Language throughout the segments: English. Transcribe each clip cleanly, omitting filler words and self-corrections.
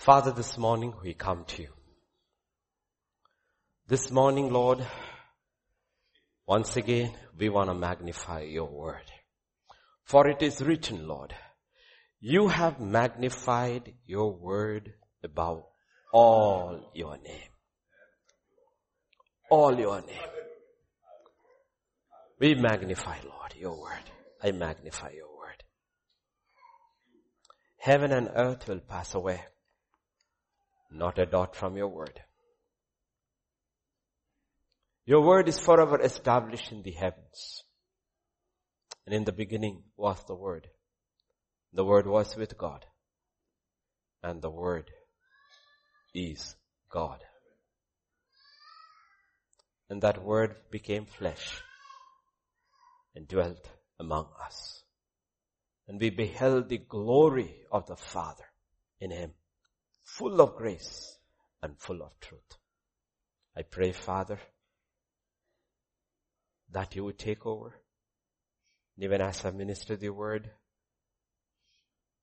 Father, this morning we come to you. This morning, Lord, once again, we want to magnify your word. For it is written, Lord, you have magnified your word above all your name. All your name. We magnify, Lord, your word. I magnify your word. Heaven and earth will pass away. Not a dot from your word. Your word is forever established in the heavens. And in the beginning was the word. The word was with God. And the word is God. And that word became flesh and dwelt among us. And we beheld the glory of the Father in him, full of grace and full of truth. I pray, Father, that you would take over. And even as I minister the word,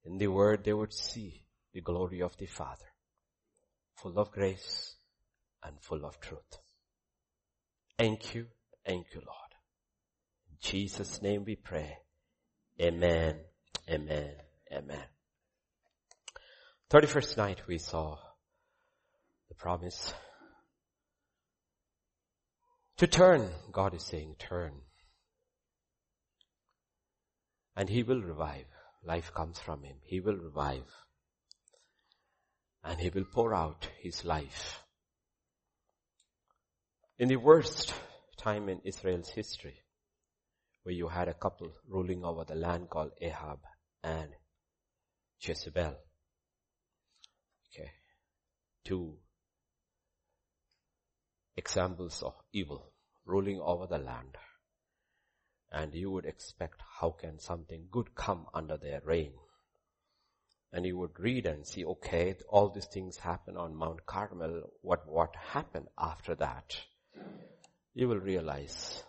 in the word they would see the glory of the Father, full of grace and full of truth. Thank you, Lord. In Jesus' name we pray. Amen, amen, amen. 31st night we saw the promise to turn. God is saying turn. And he will revive. Life comes from him. He will revive. And he will pour out his life. In the worst time in Israel's history, where you had a couple ruling over the land called Ahab and Jezebel. Okay. Two examples of evil ruling over the land. And you would expect, how can something good come under their reign? And you would read and see, okay, all these things happen on Mount Carmel. What happened after that? You will realize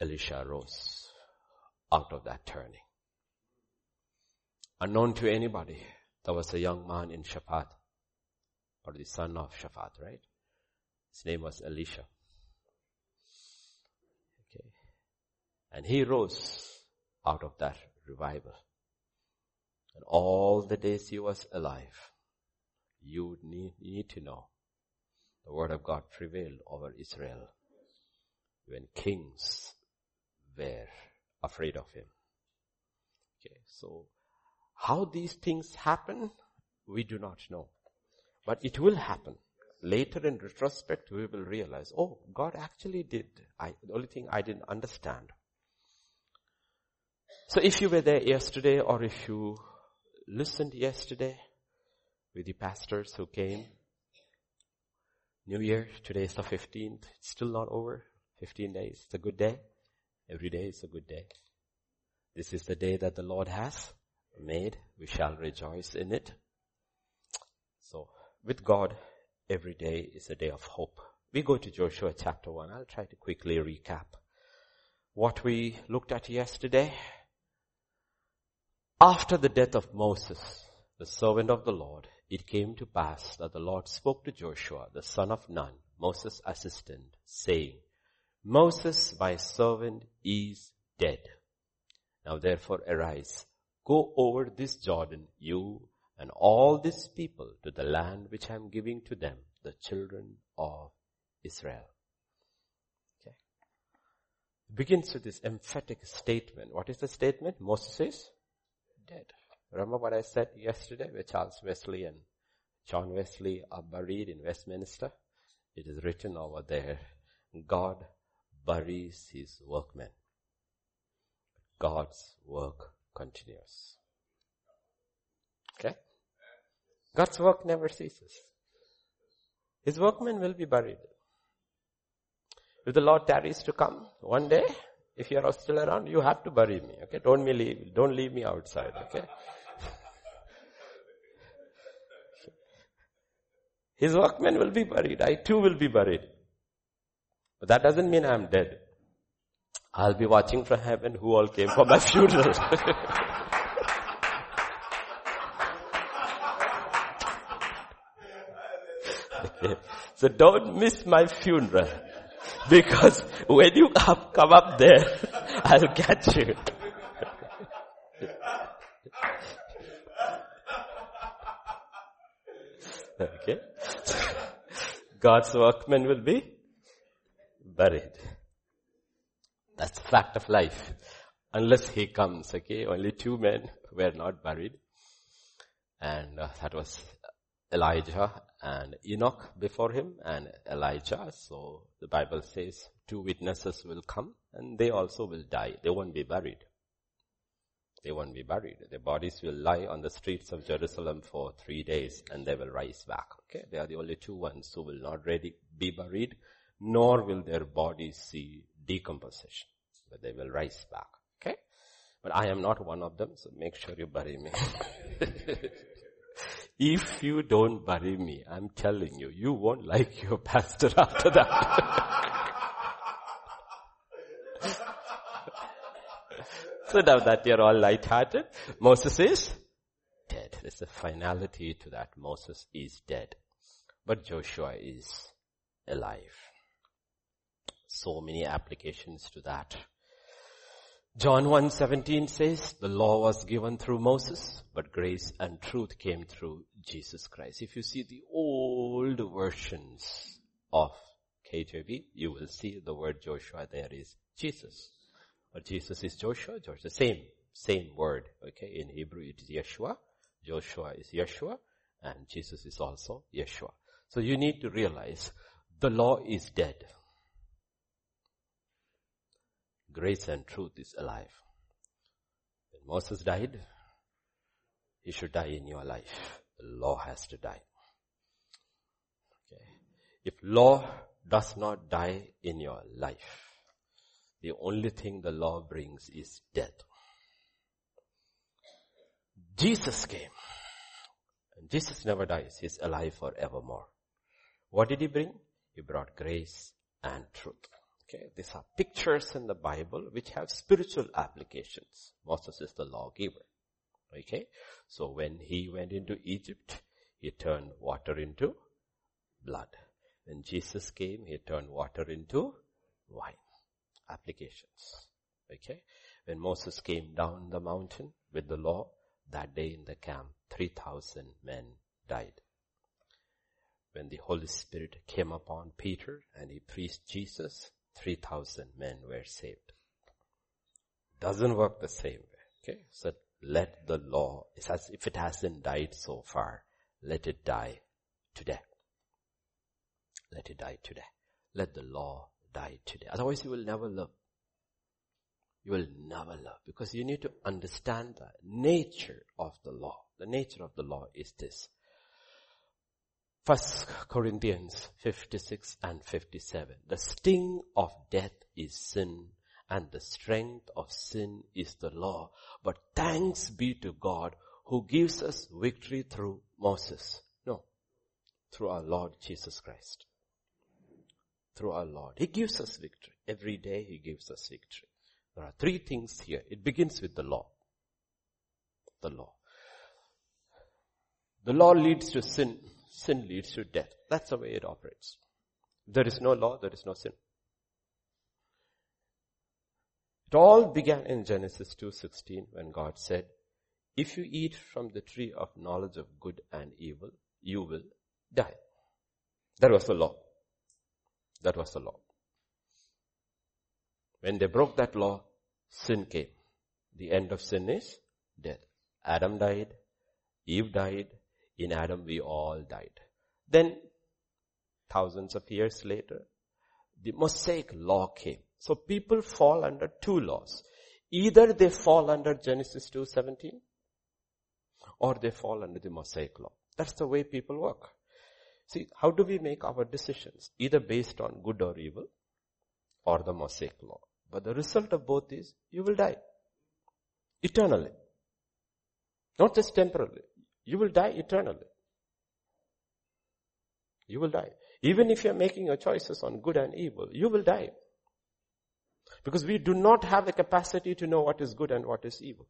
Elisha rose out of that turning. Unknown to anybody, there was a young man in Shaphat, or the son of Shaphat, right? His name was Elisha. Okay. And he rose out of that revival. And all the days he was alive, you need to know, the word of God prevailed over Israel when kings were afraid of him. Okay, so how these things happen, we do not know. But it will happen. Later in retrospect, we will realize, oh, God actually did. The only thing I didn't understand. So if you were there yesterday, or if you listened yesterday with the pastors who came, New Year, today is the 15th. It's still not over. 15 days. It's a good day. Every day is a good day. This is the day that the Lord has made. We shall rejoice in it. So, with God, every day is a day of hope. We go to Joshua chapter 1. I'll try to quickly recap what we looked at yesterday. After the death of Moses, the servant of the Lord, it came to pass that the Lord spoke to Joshua, the son of Nun, Moses' assistant, saying, Moses, my servant, is dead. Now therefore arise, go over this Jordan, you and all this people, to the land which I am giving to them, the children of Israel. Okay. It begins with this emphatic statement. What is the statement? Moses is dead. Remember what I said yesterday, where Charles Wesley and John Wesley are buried in Westminster? It is written over there, God buries his workmen. God's work continues. Okay? God's work never ceases. His workmen will be buried. If the Lord tarries to come, one day, if you are still around, you have to bury me. Okay? Don't leave me outside. Okay? His workmen will be buried. I too will be buried. But that doesn't mean I'm dead. I'll be watching from heaven who all came for my funeral. So don't miss my funeral. Because when you come up there, I'll catch you. Okay. God's workmen will be buried. That's the fact of life. Unless he comes, okay. Only two men were not buried. And that was Elijah and Enoch before him and Elijah. So the Bible says two witnesses will come and they also will die. They won't be buried. They won't be buried. Their bodies will lie on the streets of Jerusalem for 3 days and they will rise back. Okay, they are the only two ones who will not really be buried, nor will their bodies see decomposition. But they will rise back. Okay? But I am not one of them, so make sure you bury me. If you don't bury me, I'm telling you, you won't like your pastor after that. So now that you're all light-hearted, Moses is dead. There's a finality to that. Moses is dead. But Joshua is alive. So many applications to that. John 1:17 says, the law was given through Moses, but grace and truth came through Jesus Christ. If you see the old versions of KJV, you will see the word Joshua there is Jesus. Or Jesus is Joshua, Joshua, same word. Okay, in Hebrew it is Yeshua, Joshua is Yeshua, and Jesus is also Yeshua. So you need to realize the law is dead. Grace and truth is alive. When Moses died, he should die in your life. The law has to die. Okay. If law does not die in your life, the only thing the law brings is death. Jesus came. And Jesus never dies. He's alive forevermore. What did he bring? He brought grace and truth. Okay, these are pictures in the Bible which have spiritual applications. Moses is the lawgiver. Okay, so when he went into Egypt, he turned water into blood. When Jesus came, he turned water into wine. Applications. Okay, when Moses came down the mountain with the law, that day in the camp, 3,000 men died. When the Holy Spirit came upon Peter and he preached Jesus, 3,000 men were saved. Doesn't work the same way. Okay, so let the law, it's as if it hasn't died so far, let it die today. Let it die today. Let the law die today. Otherwise you will never love. You will never love. Because you need to understand the nature of the law. The nature of the law is this. 1 Corinthians 56 and 57. The sting of death is sin, and the strength of sin is the law. But thanks be to God who gives us victory through Moses. No, through our Lord Jesus Christ. Through our Lord. He gives us victory. Every day he gives us victory. There are three things here. It begins with the law. The law. The law leads to sin. Sin leads to death. That's the way it operates. There is no law, there is no sin. It all began in Genesis 2:16 when God said, if you eat from the tree of knowledge of good and evil, you will die. That was the law. That was the law. When they broke that law, sin came. The end of sin is death. Adam died. Eve died. In Adam we all died. Then, thousands of years later, the Mosaic law came. So people fall under two laws. Either they fall under Genesis 2:17 or they fall under the Mosaic law. That's the way people work. See, how do we make our decisions? Either based on good or evil or the Mosaic law. But the result of both is you will die eternally. Not just temporarily. You will die eternally. You will die. Even if you are making your choices on good and evil, you will die. Because we do not have the capacity to know what is good and what is evil.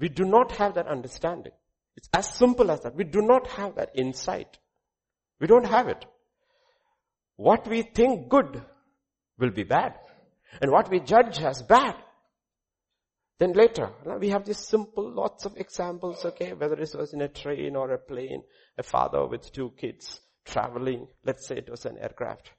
We do not have that understanding. It's as simple as that. We do not have that insight. We don't have it. what we think good will be bad. And what we judge as bad. Then later, we have these simple lots of examples, okay, whether it was in a train or a plane, a father with two kids traveling, let's say it was an aircraft.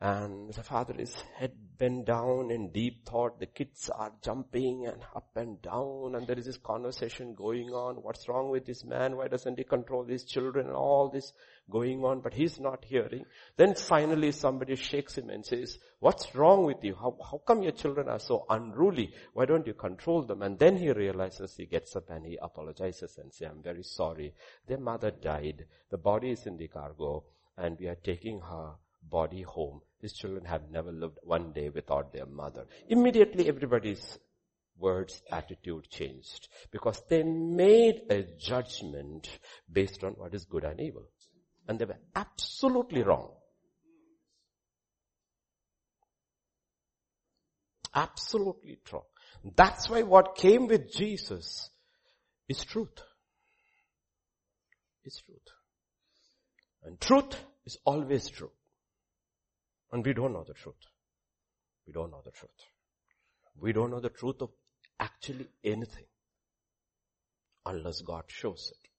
And the father is head bent down in deep thought. The kids are jumping and up and down. And there is this conversation going on. What's wrong with this man? Why doesn't he control his children? And all this going on. But he's not hearing. Then finally somebody shakes him and says, what's wrong with you? How come your children are so unruly? Why don't you control them? And then he realizes, he gets up and he apologizes and says, I'm very sorry. Their mother died. The body is in the cargo. And we are taking her body home. His children have never lived one day without their mother. Immediately everybody's words, attitude changed because they made a judgment based on what is good and evil. And they were absolutely wrong. Absolutely wrong. That's why what came with Jesus is truth. It's truth. And truth is always true. And we don't know the truth. We don't know the truth. We don't know the truth of actually anything unless God shows it.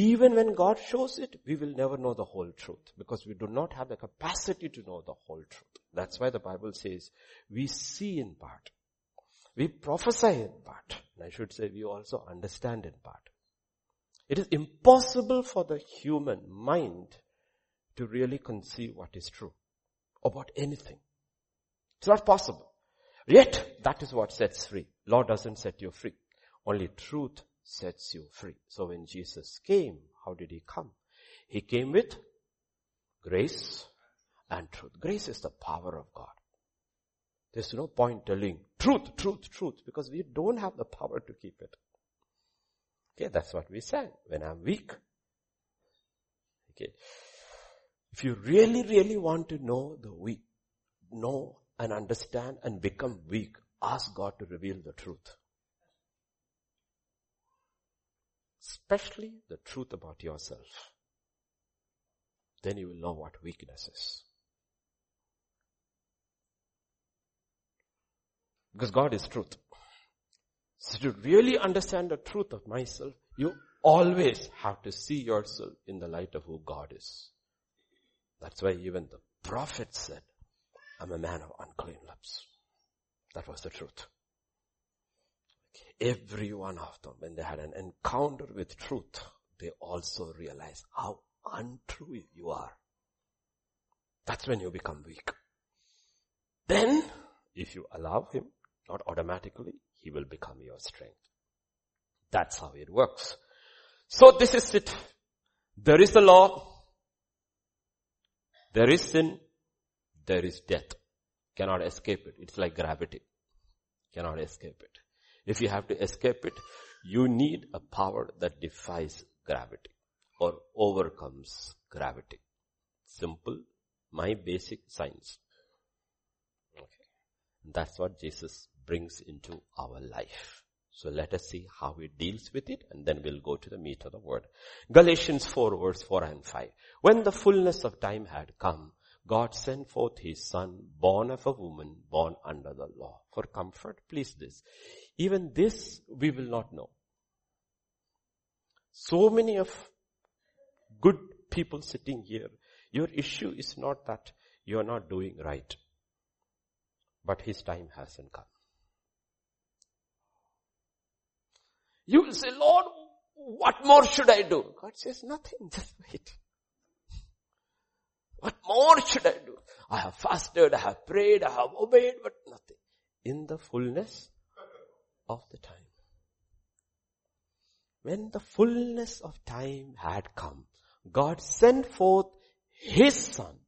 Even when God shows it, we will never know the whole truth because we do not have the capacity to know the whole truth. That's why the Bible says we see in part. We prophesy in part. And I should say we also understand in part. It is impossible for the human mind to really conceive what is true about anything. It's not possible. Yet, that is what sets free. Law doesn't set you free. Only truth sets you free. So when Jesus came, how did he come? He came with grace and truth. Grace is the power of God. There's no point telling truth, truth, truth, because we don't have the power to keep it. Okay, that's what we sang. When I'm weak. Okay. If you really, really want to know the weak, know and understand and become weak, ask God to reveal the truth. Especially the truth about yourself. Then you will know what weakness is. Because God is truth. So to really understand the truth of myself, you always have to see yourself in the light of who God is. That's why even the prophet said, I'm a man of unclean lips. That was the truth. Every one of them, when they had an encounter with truth, they also realized how untrue you are. That's when you become weak. Then, if you allow him, not automatically, he will become your strength. That's how it works. So this is it. There is the law. There is sin, there is death. Cannot escape it. It's like gravity. Cannot escape it. If you have to escape it, you need a power that defies gravity or overcomes gravity. Simple, my basic science. Okay. That's what Jesus brings into our life. So let us see how he deals with it and then we'll go to the meat of the word. Galatians 4 verse 4 and 5. When the fullness of time had come, God sent forth his son, born of a woman, born under the law. For comfort, please this. Even this we will not know. So many of good people sitting here, your issue is not that you are not doing right. But his time hasn't come. You will say, Lord, what more should I do? God says nothing, just wait. What more should I do? I have fasted, I have prayed, I have obeyed, but nothing. In the fullness of the time. When the fullness of time had come, God sent forth his son,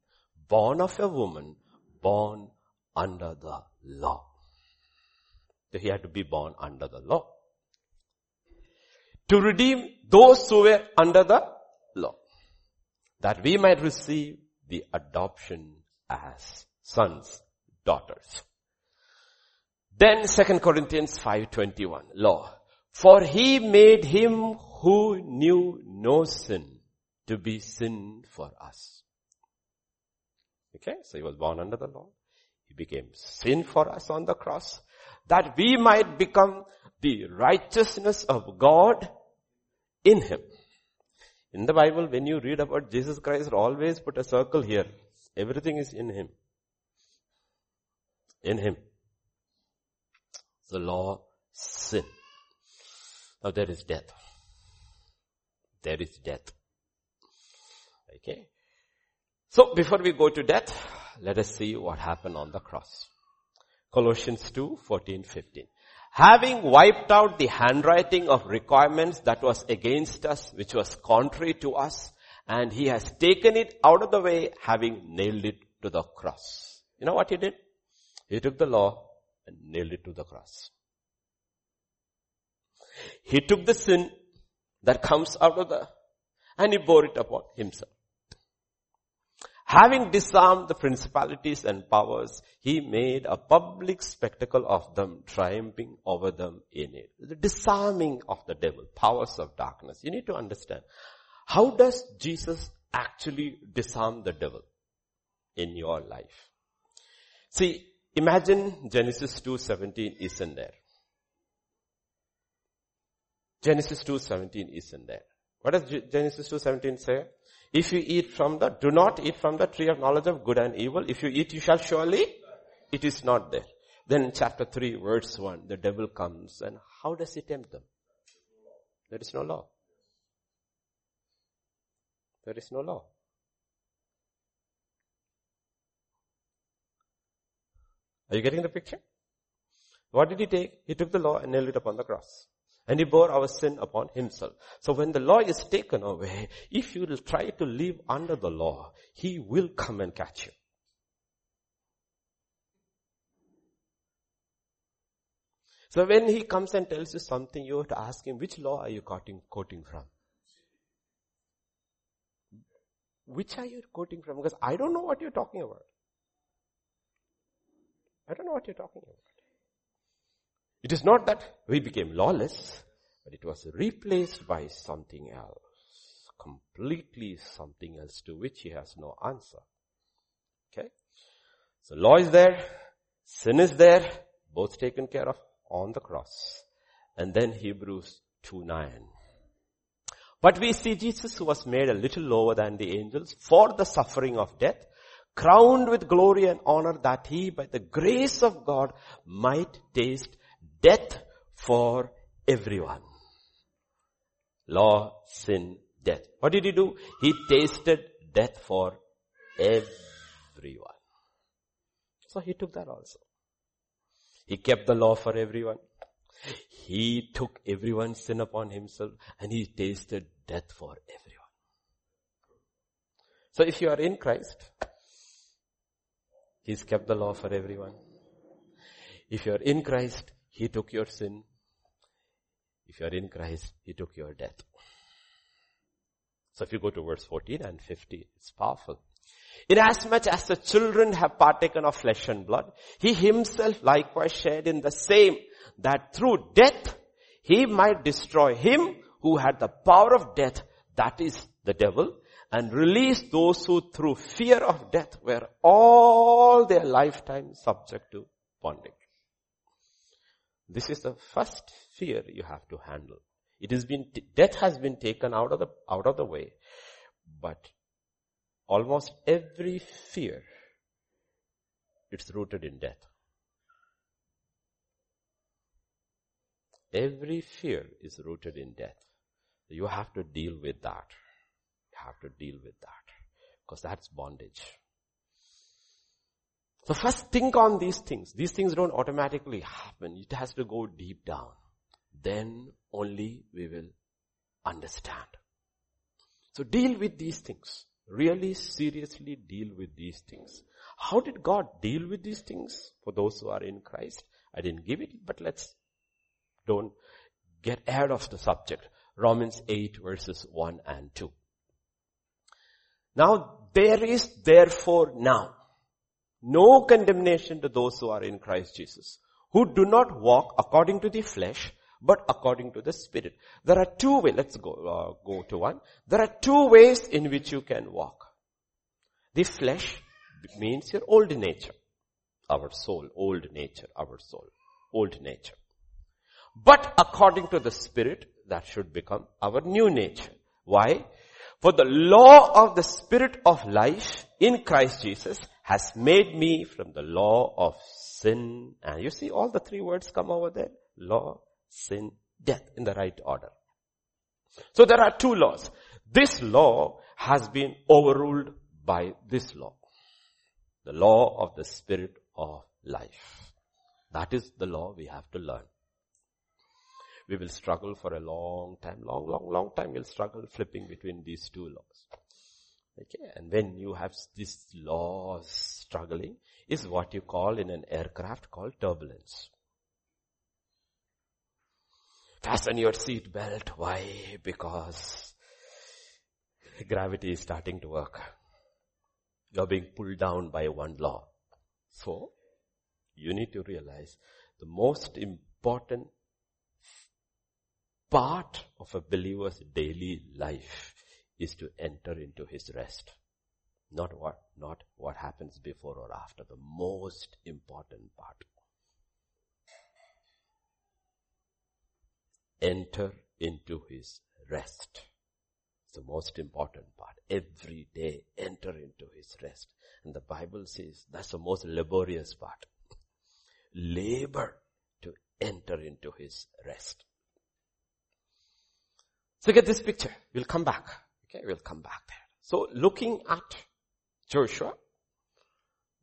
born of a woman, born under the law. So he had to be born under the law. To redeem those who were under the law, that we might receive the adoption as sons, daughters. Then 2 Corinthians 5:21, law. For he made him who knew no sin to be sin for us. Okay, so he was born under the law. He became sin for us on the cross, that we might become the righteousness of God in him. In the Bible, when you read about Jesus Christ, always put a circle here. Everything is in him. In him. The law, sin. Now there is death. There is death. Okay. So before we go to death, let us see what happened on the cross. Colossians 2, 14, 15. Having wiped out the handwriting of requirements that was against us, which was contrary to us, and he has taken it out of the way, having nailed it to the cross. You know what he did? He took the law and nailed it to the cross. He took the sin that comes out of the, and he bore it upon himself. Having disarmed the principalities and powers, he made a public spectacle of them, triumphing over them in it. The disarming of the devil, powers of darkness. You need to understand, how does Jesus actually disarm the devil in your life? See, imagine Genesis 2:17 isn't there. Genesis 2:17 isn't there. What does Genesis 2:17 say? If you eat from the, do not eat from the tree of knowledge of good and evil. If you eat, you shall surely, it is not there. Then chapter 3, verse 1, the devil comes, and how does he tempt them? There is no law. There is no law. Are you getting the picture? What did he take? He took the law and nailed it upon the cross. And he bore our sin upon himself. So when the law is taken away, if you will try to live under the law, he will come and catch you. So when he comes and tells you something, you have to ask him, which law are you quoting from? Which are you quoting from? Because I don't know what you're talking about. I don't know what you're talking about. It is not that we became lawless, but it was replaced by something else. Completely something else to which he has no answer. Okay? So law is there, sin is there, both taken care of on the cross. And then Hebrews 2:9. But we see Jesus, who was made a little lower than the angels for the suffering of death, crowned with glory and honor, that he, by the grace of God, might taste death for everyone. Law, sin, death. What did he do? He tasted death for everyone. So he took that also. He kept the law for everyone. He took everyone's sin upon himself, and he tasted death for everyone. So if you are in Christ, he's kept the law for everyone. If you are in Christ, he took your sin. If you are in Christ, he took your death. So if you go to verse 14 and 15, it's powerful. Inasmuch as the children have partaken of flesh and blood, he himself likewise shared in the same, that through death he might destroy him who had the power of death, that is the devil, and release those who through fear of death were all their lifetime subject to bondage. This is the first fear you have to handle. It has been, death has been taken out of the way, but almost every fear, it's rooted in death. Every fear is rooted in death. You have to deal with that. You have to deal with that, because that's bondage. So first think on these things. These things don't automatically happen. It has to go deep down. Then only we will understand. So deal with these things. Really seriously deal with these things. How did God deal with these things? For those who are in Christ, I didn't give it, but let's don't get ahead of the subject. Romans 8 verses 1 and 2. Now there is therefore now no condemnation to those who are in Christ Jesus, who do not walk according to the flesh, but according to the Spirit. There are two ways. Let's go to one. There are two ways in which you can walk. The flesh, means your old nature. Our soul, old nature, our soul, old nature. But according to the Spirit, that should become our new nature. Why? For the law of the Spirit of life in Christ Jesus has made me from the law of sin. And you see all the three words come over there. Law, sin, death in the right order. So there are two laws. This law has been overruled by this law. The law of the Spirit of life. That is the law we have to learn. We will struggle for a long time. We'll struggle flipping between these two laws. Okay, and when you have this law struggling, is what you call in an aircraft called turbulence. Fasten your seat belt. Why? Because gravity is starting to work. You're being pulled down by one law. So, you need to realize the most important part of a believer's daily life is to enter into his rest. Not what happens before or after. The most important part. Enter into his rest. It's the most important part. Every day, enter into his rest. And the Bible says that's the most laborious part. Labor to enter into his rest. So get this picture. We'll come back. Okay, we'll come back there. So looking at Joshua,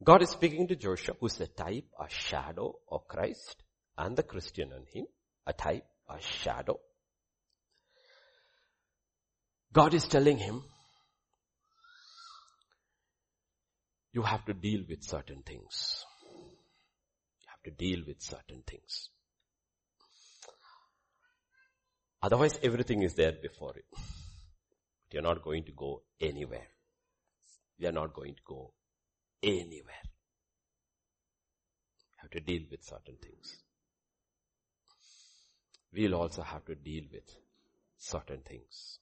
God is speaking to Joshua, who's a type, a shadow of Christ, and the Christian in him, a type, a shadow. God is telling him, you have to deal with certain things. You have to deal with certain things. Otherwise, everything is there before you. You're not going to go anywhere. We are not going to go anywhere. You have to deal with certain things. We'll also have to deal with certain things.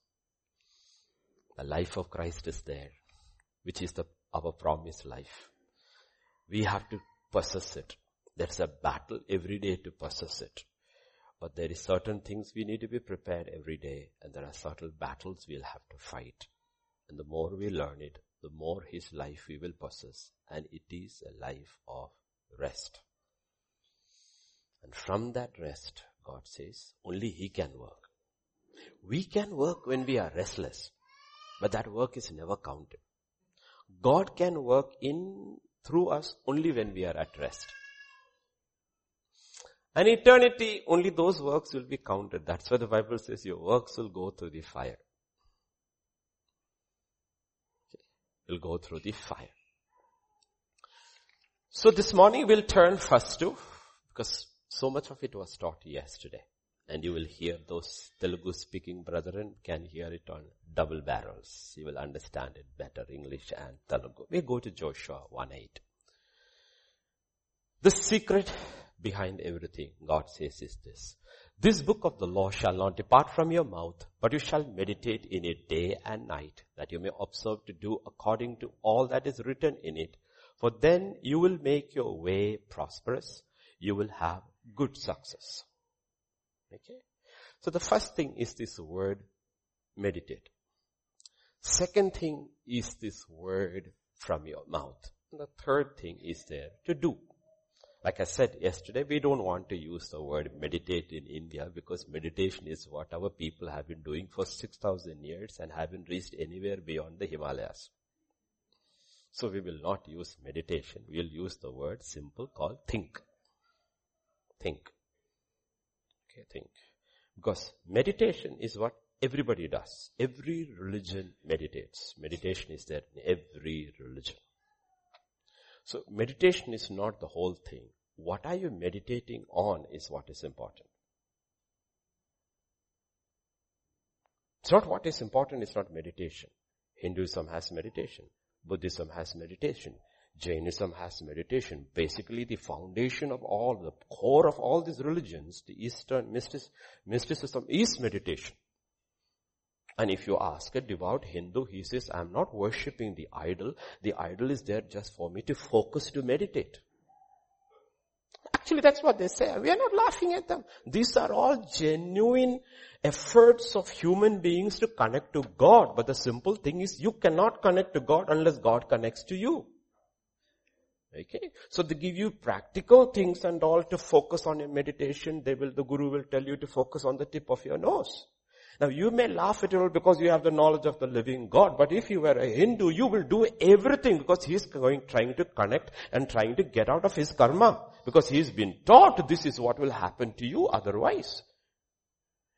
The life of Christ is there, which is our promised life. We have to possess it. There's a battle every day to possess it. But there is certain things we need to be prepared every day, and there are certain battles we'll have to fight. And the more we learn it, the more his life we will possess, and it is a life of rest. And from that rest, God says, only he can work. We can work when we are restless, but that work is never counted. God can work through us only when we are at rest. And eternity, only those works will be counted. That's why the Bible says your works will go through the fire. Okay. Will go through the fire. So this morning we'll turn first to, because so much of it was taught yesterday. And you will hear those Telugu speaking brethren can hear it on double barrels. You will understand it better, English and Telugu. We go to Joshua 1:8. The secret behind everything, God says, is this. This book of the law shall not depart from your mouth, but you shall meditate in it day and night, that you may observe to do according to all that is written in it. For then you will make your way prosperous. You will have good success. Okay? So the first thing is this word, meditate. Second thing is this word from your mouth. And the third thing is there, to do. Like I said yesterday, we don't want to use the word meditate in India because meditation is what our people have been doing for 6,000 years and haven't reached anywhere beyond the Himalayas. So we will not use meditation. We will use the word simple called think. Think. Okay, think. Because meditation is what everybody does. Every religion meditates. Meditation is there in every religion. So meditation is not the whole thing. What are you meditating on is what is important. It's not what is important, it's not meditation. Hinduism has meditation. Buddhism has meditation. Jainism has meditation. Basically the foundation of all, the core of all these religions, the Eastern mysticism is meditation. And if you ask a devout Hindu, he says, I'm not worshipping the idol. The idol is there just for me to focus, to meditate. Actually, that's what they say. We are not laughing at them. These are all genuine efforts of human beings to connect to God. But the simple thing is, you cannot connect to God unless God connects to you. Okay, so they give you practical things and all to focus on your meditation. The guru will tell you to focus on the tip of your nose. Now you may laugh at it all because you have the knowledge of the living God, but if you were a Hindu, you will do everything because he is trying to connect and trying to get out of his karma, because he's been taught this is what will happen to you otherwise.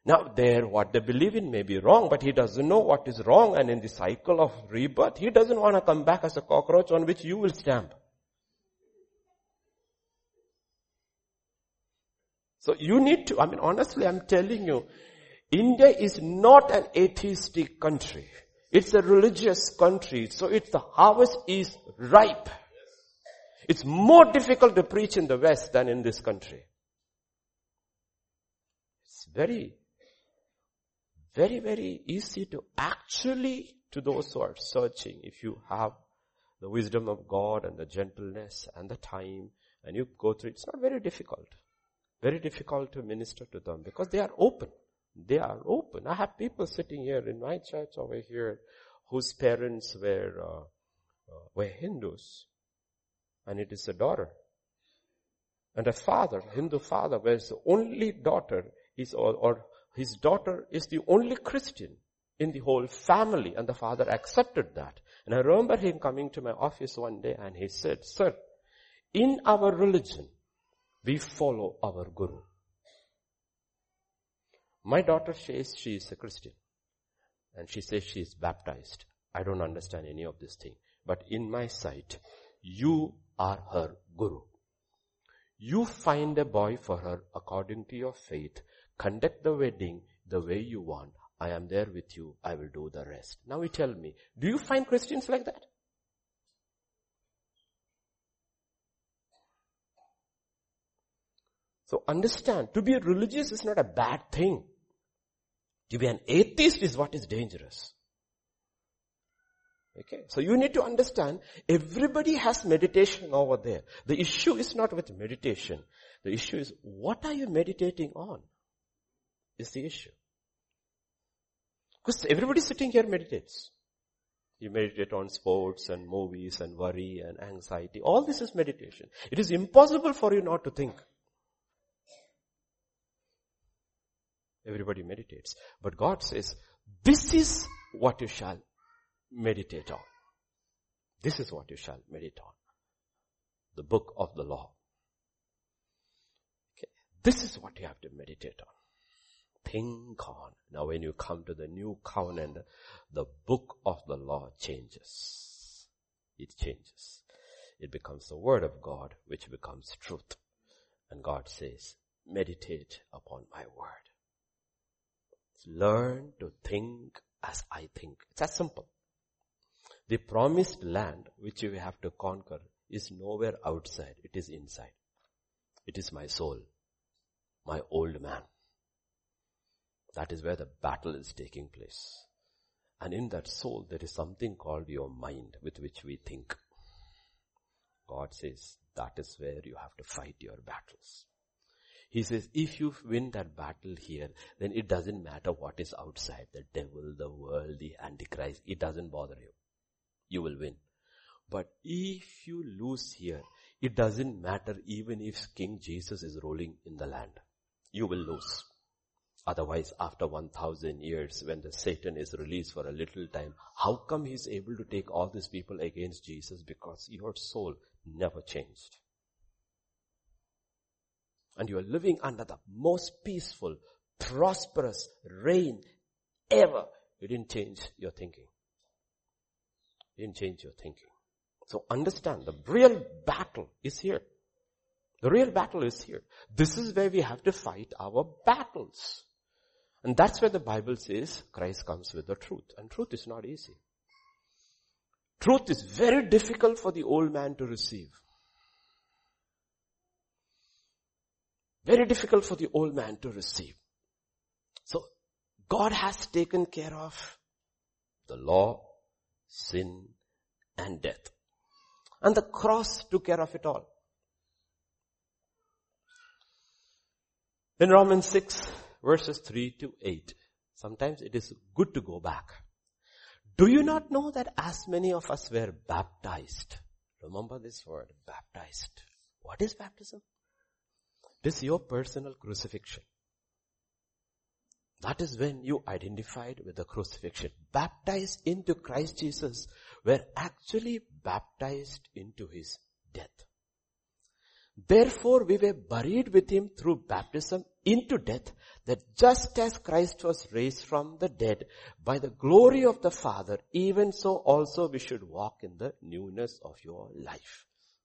Now what they believe in may be wrong, but he doesn't know what is wrong, and in the cycle of rebirth, he doesn't want to come back as a cockroach on which you will stamp. So you need to, honestly, I'm telling you, India is not an atheistic country. It's a religious country. So the harvest is ripe. It's more difficult to preach in the West than in this country. It's very, very, very easy to to those who are searching, if you have the wisdom of God and the gentleness and the time and you go through, it's not very difficult. Very difficult to minister to them because they are open. They are open. I have people sitting here in my church over here whose parents were Hindus, and it is a daughter. And a father, Hindu father, where his only daughter is, or his daughter is the only Christian in the whole family, and the father accepted that. And I remember him coming to my office one day and he said, "Sir, in our religion, we follow our guru. My daughter says she is a Christian and she says she is baptized. I don't understand any of this thing. But in my sight, you are her guru. You find a boy for her according to your faith. Conduct the wedding the way you want. I am there with you. I will do the rest." Now you tell me, do you find Christians like that? So understand, to be religious is not a bad thing. To be an atheist is what is dangerous. Okay, so you need to understand, everybody has meditation over there. The issue is not with meditation. The issue is, what are you meditating on? Is the issue. Because everybody sitting here meditates. You meditate on sports and movies and worry and anxiety. All this is meditation. It is impossible for you not to think. Everybody meditates. But God says, this is what you shall meditate on. This is what you shall meditate on. The book of the law. Okay. This is what you have to meditate on. Think on. Now when you come to the new covenant, the book of the law changes. It changes. It becomes the word of God, which becomes truth. And God says, meditate upon my word. Learn to think as I think. It's as simple. The promised land which you have to conquer is nowhere outside. It is inside. It is my soul, my old man. That is where the battle is taking place. And in that soul, there is something called your mind with which we think. God says, that is where you have to fight your battles. He says, if you win that battle here, then it doesn't matter what is outside. The devil, the world, the Antichrist, it doesn't bother you. You will win. But if you lose here, it doesn't matter even if King Jesus is ruling in the land. You will lose. Otherwise, after 1,000 years, when the Satan is released for a little time, how come he's able to take all these people against Jesus? Because your soul never changed. And you are living under the most peaceful, prosperous reign ever. You didn't change your thinking. You didn't change your thinking. So understand, the real battle is here. The real battle is here. This is where we have to fight our battles. And that's where the Bible says Christ comes with the truth. And truth is not easy. Truth is very difficult for the old man to receive. Very difficult for the old man to receive. So God has taken care of the law, sin, and death. And the cross took care of it all. In Romans 6, verses 3 to 8, sometimes it is good to go back. Do you not know that as many of us were baptized? Remember this word, baptized. What is baptism? It is your personal crucifixion. That is when you identified with the crucifixion. Baptized into Christ Jesus were actually baptized into his death. Therefore, we were buried with him through baptism into death, that just as Christ was raised from the dead by the glory of the Father, even so also we should walk in the newness of your life.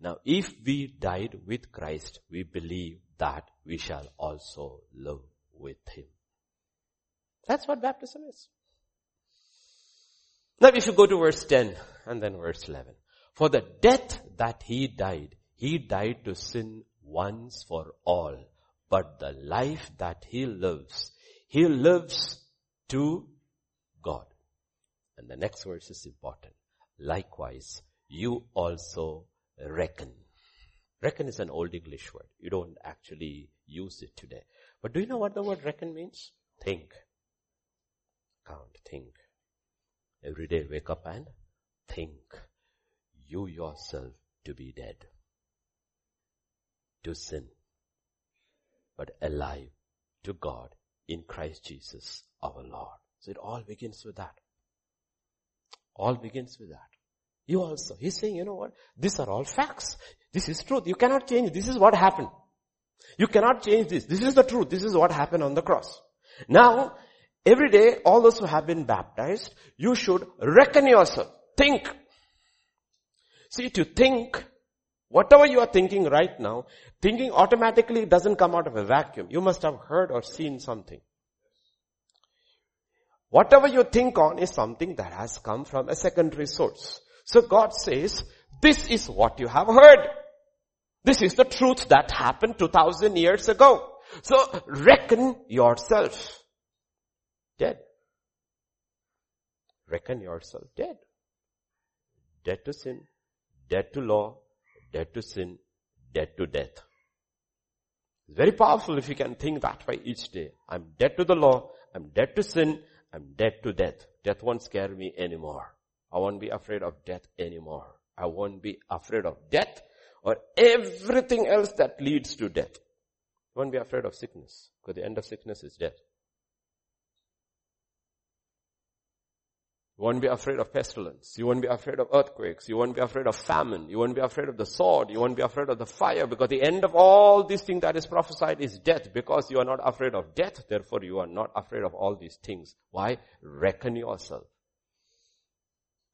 Now, if we died with Christ, we believe that we shall also live with him. That's what baptism is. Now, if you go to verse 10 and then verse 11. For the death that he died to sin once for all. But the life that he lives to God. And the next verse is important. Likewise, you also reckon. Reckon is an old English word. You don't actually use it today. But do you know what the word reckon means? Think. Count. Think. Every day wake up and think. You yourself to be dead to sin, but alive to God in Christ Jesus our Lord. So it all begins with that. All begins with that. You also. He's saying, you know what? These are all facts. This is truth. You cannot change. This is what happened. You cannot change this. This is the truth. This is what happened on the cross. Now, every day, all those who have been baptized, you should reckon yourself. Think. See, to think, whatever you are thinking right now, thinking automatically doesn't come out of a vacuum. You must have heard or seen something. Whatever you think on is something that has come from a secondary source. So God says, this is what you have heard. This is the truth that happened 2,000 years ago. So reckon yourself dead. Reckon yourself dead. Dead to sin. Dead to law, dead to sin, dead to death. It's very powerful if you can think that way each day. I'm dead to the law, I'm dead to sin, I'm dead to death. Death won't scare me anymore. I won't be afraid of death anymore. I won't be afraid of death or everything else that leads to death. I won't be afraid of sickness, because the end of sickness is death. You won't be afraid of pestilence. You won't be afraid of earthquakes. You won't be afraid of famine. You won't be afraid of the sword. You won't be afraid of the fire, because the end of all these things that is prophesied is death. Because you are not afraid of death, therefore you are not afraid of all these things. Why? Reckon yourself.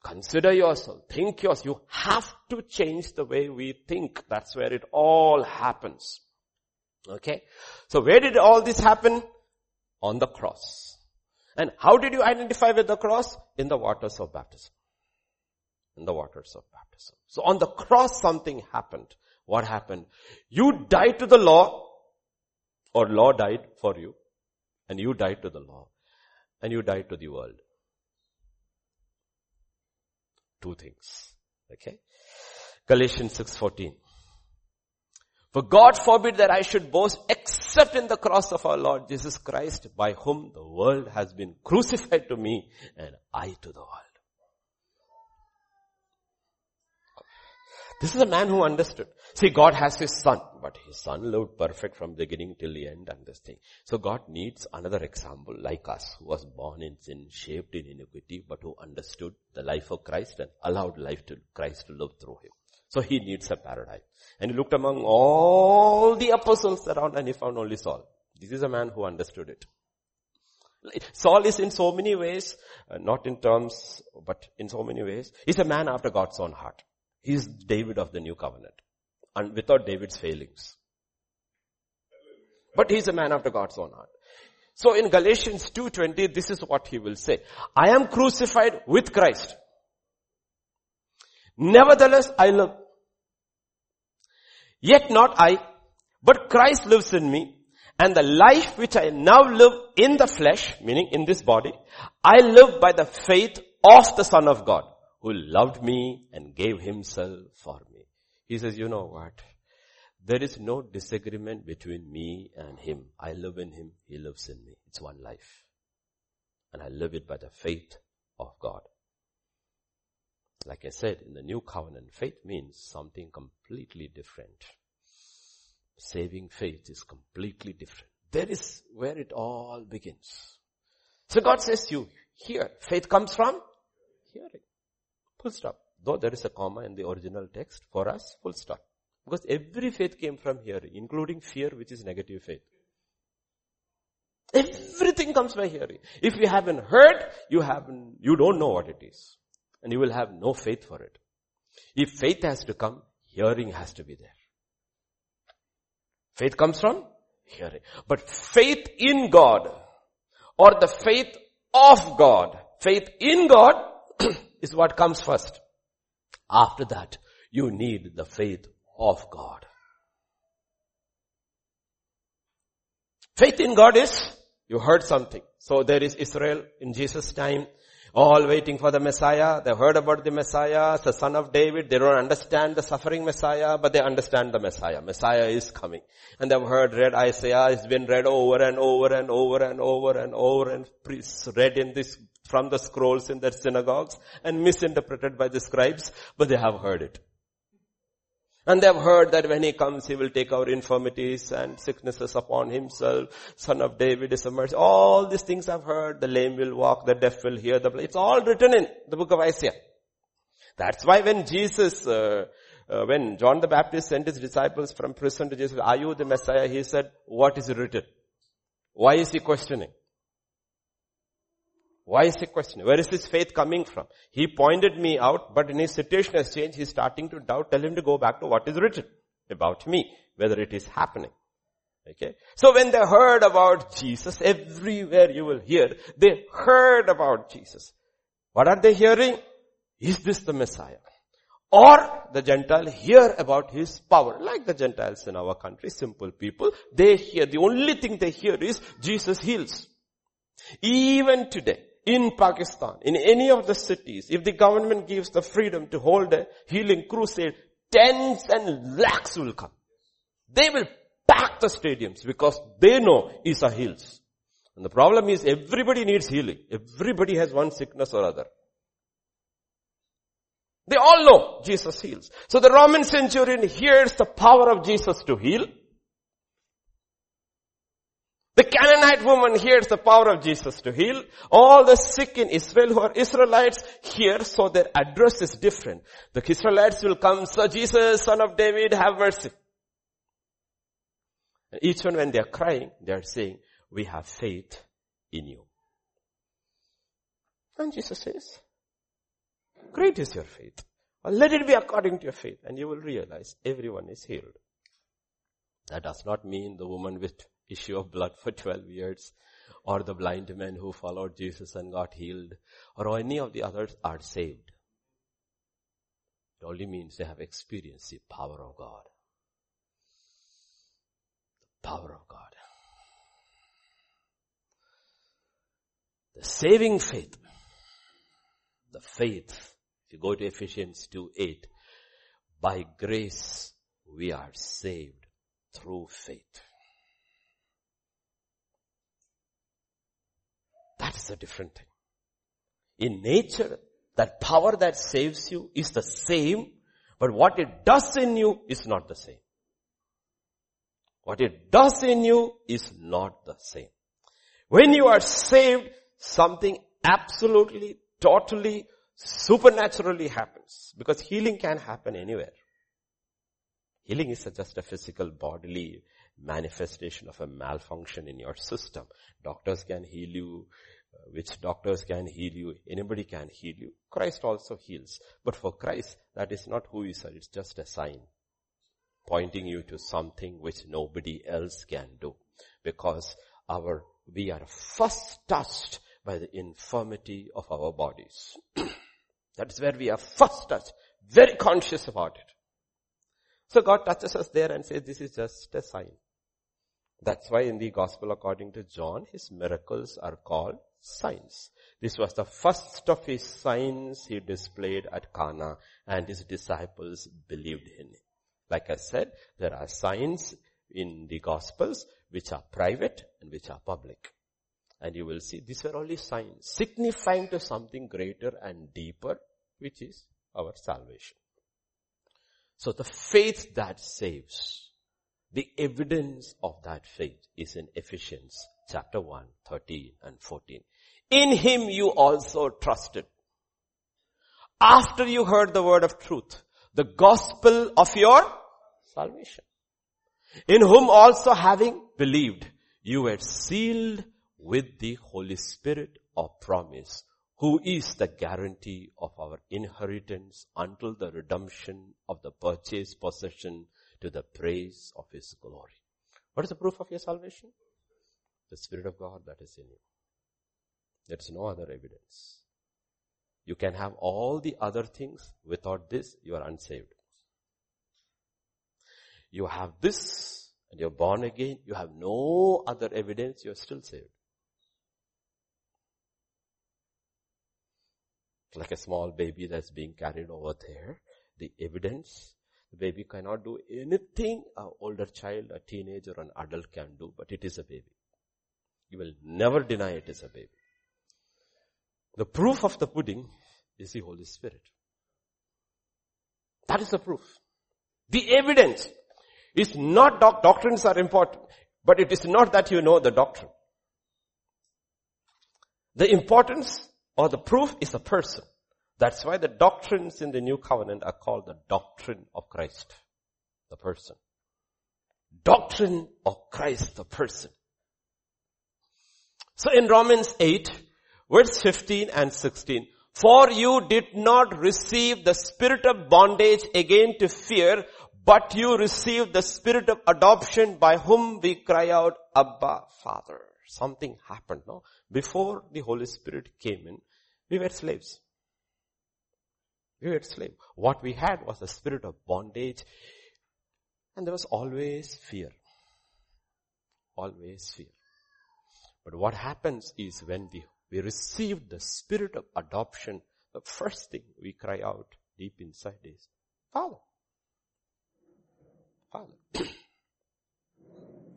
Consider yourself. Think yourself. You have to change the way we think. That's where it all happens. Okay? So where did all this happen? On the cross. And how did you identify with the cross? In the waters of baptism. In the waters of baptism. So on the cross something happened. What happened? You died to the law, or law died for you, and you died to the law, and you died to the world. Two things. Okay? Galatians 6:14. For God forbid that I should boast except in the cross of our Lord Jesus Christ, by whom the world has been crucified to me and I to the world. This is a man who understood. See, God has his son, but his son lived perfect from beginning till the end and this thing. So God needs another example like us, who was born in sin, shaped in iniquity, but who understood the life of Christ and allowed life to Christ to live through him. So he needs a paradigm. And he looked among all the apostles around and he found only Saul. This is a man who understood it. Saul is in so many ways, not in terms, but in so many ways, he's a man after God's own heart. He's David of the new covenant, and without David's failings. But he's a man after God's own heart. So in Galatians 2:20, this is what he will say. I am crucified with Christ. Nevertheless, I live. Yet not I, but Christ lives in me. And the life which I now live in the flesh, meaning in this body, I live by the faith of the Son of God, who loved me and gave himself for me. He says, you know what? There is no disagreement between me and him. I live in him. He lives in me. It's one life. And I live it by the faith of God. Like I said, in the new covenant, faith means something completely different. Saving faith is completely different. There is where it all begins. So God says you hear. Faith comes from hearing. Full stop. Though there is a comma in the original text, for us, full stop. Because every faith came from hearing, including fear, which is negative faith. Everything comes by hearing. If you haven't heard, you don't know what it is. And you will have no faith for it. If faith has to come, hearing has to be there. Faith comes from hearing. But faith in God, or the faith of God, faith in God is what comes first. After that, you need the faith of God. Faith in God is, you heard something. So there is Israel in Jesus' time, all waiting for the Messiah. They heard about the Messiah, the Son of David. They don't understand the suffering Messiah, but they understand the Messiah. Messiah is coming. And they've read Isaiah. It's been read over and over and over and over and over and read in this from the scrolls in their synagogues and misinterpreted by the scribes, but they have heard it. And they have heard that when he comes, he will take our infirmities and sicknesses upon himself. Son of David is a mercy. All these things I've heard. The lame will walk, the deaf will hear. It's all written in the book of Isaiah. That's why when Jesus, when John the Baptist sent his disciples from prison to Jesus, are you the Messiah? He said, what is written? Why is he questioning? Why is he questioning? Where is his faith coming from? He pointed me out, but in his situation has changed. He's starting to doubt. Tell him to go back to what is written about me, whether it is happening. Okay. So when they heard about Jesus, everywhere you will hear, they heard about Jesus. What are they hearing? Is this the Messiah? Or the Gentile hear about his power. Like the Gentiles in our country, simple people, they hear. The only thing they hear is Jesus heals. Even today, in Pakistan, in any of the cities, if the government gives the freedom to hold a healing crusade, tens and lakhs will come. They will pack the stadiums because they know Isa heals. And the problem is everybody needs healing. Everybody has one sickness or other. They all know Jesus heals. So the Roman centurion hears the power of Jesus to heal. The Canaanite woman hears the power of Jesus to heal. All the sick in Israel who are Israelites hear, so their address is different. The Israelites will come, Sir Jesus, Son of David, have mercy. And each one when they are crying, they are saying, we have faith in you. And Jesus says, great is your faith. Or let it be according to your faith. And you will realize everyone is healed. That does not mean the woman with issue of blood for 12 years, or the blind men who followed Jesus and got healed, or any of the others are saved. It only means they have experienced the power of God. The power of God. The saving faith. The faith. If you go to Ephesians 2:8, by grace we are saved through faith. That's a different thing. In nature, that power that saves you is the same, but what it does in you is not the same. What it does in you is not the same. When you are saved, something absolutely, totally, supernaturally happens. Because healing can happen anywhere. Healing is just a physical bodily manifestation of a malfunction in your system. Doctors can heal you. Which doctors can heal you? Anybody can heal you. Christ also heals. But for Christ, that is not who you are. It's just a sign pointing you to something which nobody else can do. Because we are first touched by the infirmity of our bodies. That is where we are first touched. Very conscious about it. So God touches us there and says, this is just a sign. That's why in the Gospel according to John, his miracles are called signs. This was the first of his signs he displayed at Cana, and his disciples believed in him. Like I said, there are signs in the Gospels which are private and which are public. And you will see these were only signs signifying to something greater and deeper, which is our salvation. So the faith that saves, the evidence of that faith is in Ephesians chapter 1, 13 and 14. In him you also trusted, after you heard the word of truth, the gospel of your salvation, in whom also having believed, you were sealed with the Holy Spirit of promise, who is the guarantee of our inheritance until the redemption of the purchased possession to the praise of his glory. What is the proof of your salvation? The Spirit of God that is in you. There is no other evidence. You can have all the other things. Without this, you are unsaved. You have this and you're born again. You have no other evidence. You're still saved. Like a small baby that's being carried over there. The evidence, the baby cannot do anything an older child, a teenager, or an adult can do, but it is a baby. You will never deny it is a baby. The proof of the pudding is the Holy Spirit. That is the proof. The evidence is not doctrines are important, but it is not that you know the doctrine. The importance or the proof is a person. That's why the doctrines in the New Covenant are called the doctrine of Christ, the person. Doctrine of Christ, the person. So in Romans 8, verse 15 and 16, for you did not receive the spirit of bondage again to fear, but you received the spirit of adoption by whom we cry out, Abba, Father. Something happened, no? Before the Holy Spirit came in, we were slaves. We were slaves. What we had was the spirit of bondage, and there was always fear. Always fear. But what happens is when we receive the spirit of adoption, the first thing we cry out deep inside is, Father. Father.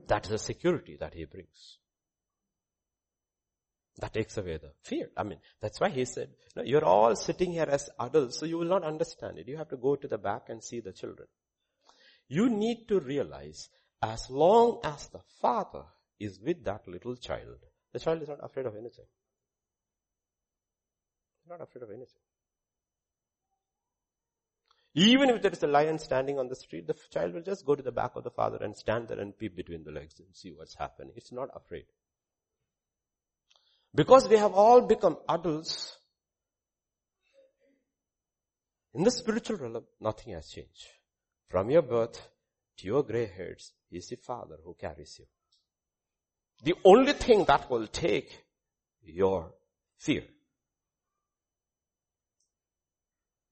That is the security that he brings. That takes away the fear. That's why he said, no, you're all sitting here as adults, so you will not understand it. You have to go to the back and see the children. You need to realize, as long as the father is with that little child, the child is not afraid of anything. Not afraid of anything. Even if there is a lion standing on the street, the child will just go to the back of the father and stand there and peep between the legs and see what's happening. It's not afraid. Because we have all become adults, in the spiritual realm, nothing has changed. From your birth to your gray hairs is the Father who carries you. The only thing that will take your fear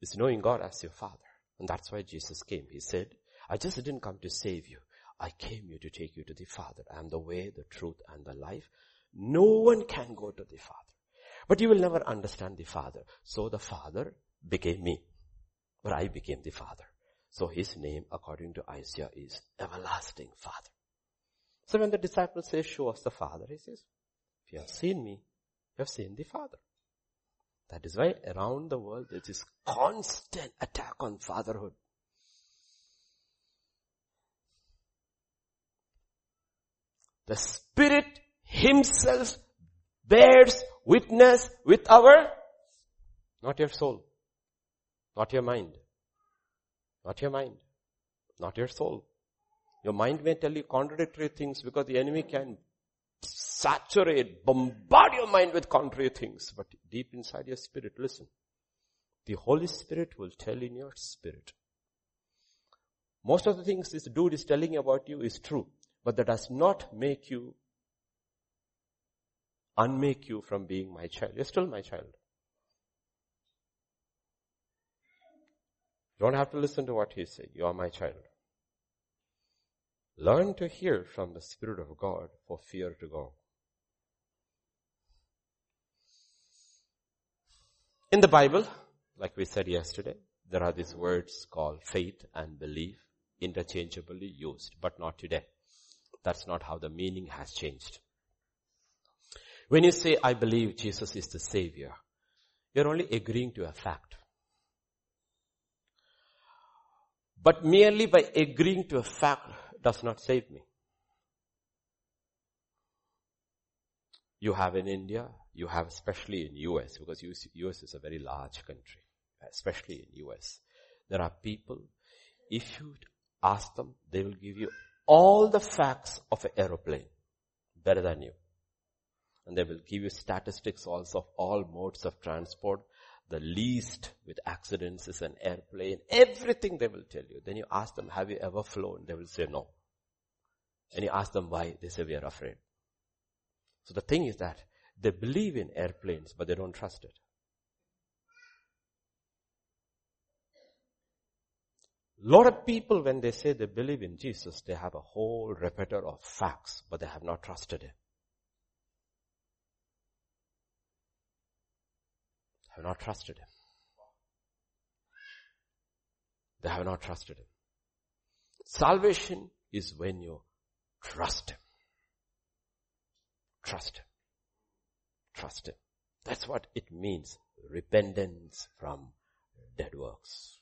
is knowing God as your Father. And that's why Jesus came. He said, I just didn't come to save you. I came here to take you to the Father. I am the way, the truth, and the life. No one can go to the Father. But you will never understand the Father. So the Father became me. But I became the Father. So his name, according to Isaiah, is Everlasting Father. So when the disciple says, show us the Father, he says, if you have seen me, you have seen the Father. That is why around the world there is this constant attack on fatherhood. The Spirit himself bears witness with our, not your soul, not your mind, not your soul. Your mind may tell you contradictory things because the enemy can saturate, bombard your mind with contrary things. But deep inside your spirit, listen. The Holy Spirit will tell in your spirit. Most of the things this dude is telling about you is true. But that does not make you, unmake you from being my child. You're still my child. You don't have to listen to what he said. You are my child. Learn to hear from the Spirit of God for fear to go. In the Bible, like we said yesterday, there are these words called faith and belief interchangeably used, but not today. That's not how the meaning has changed. When you say, I believe Jesus is the Savior, you're only agreeing to a fact. But merely by agreeing to a fact does not save me. You have in India, you have especially in US, because US is a very large country, especially in US. There are people, if you ask them, they will give you all the facts of an aeroplane better than you. And they will give you statistics also of all modes of transport. The least with accidents is an airplane. Everything they will tell you. Then you ask them, have you ever flown? They will say no. And you ask them why? They say, we are afraid. So the thing is that they believe in airplanes, but they don't trust it. A lot of people, when they say they believe in Jesus, they have a whole repertoire of facts, but they have not trusted him. Have not trusted him. They have not trusted him. Salvation is when you trust him. Trust him. Trust him. That's what it means. Repentance from dead works.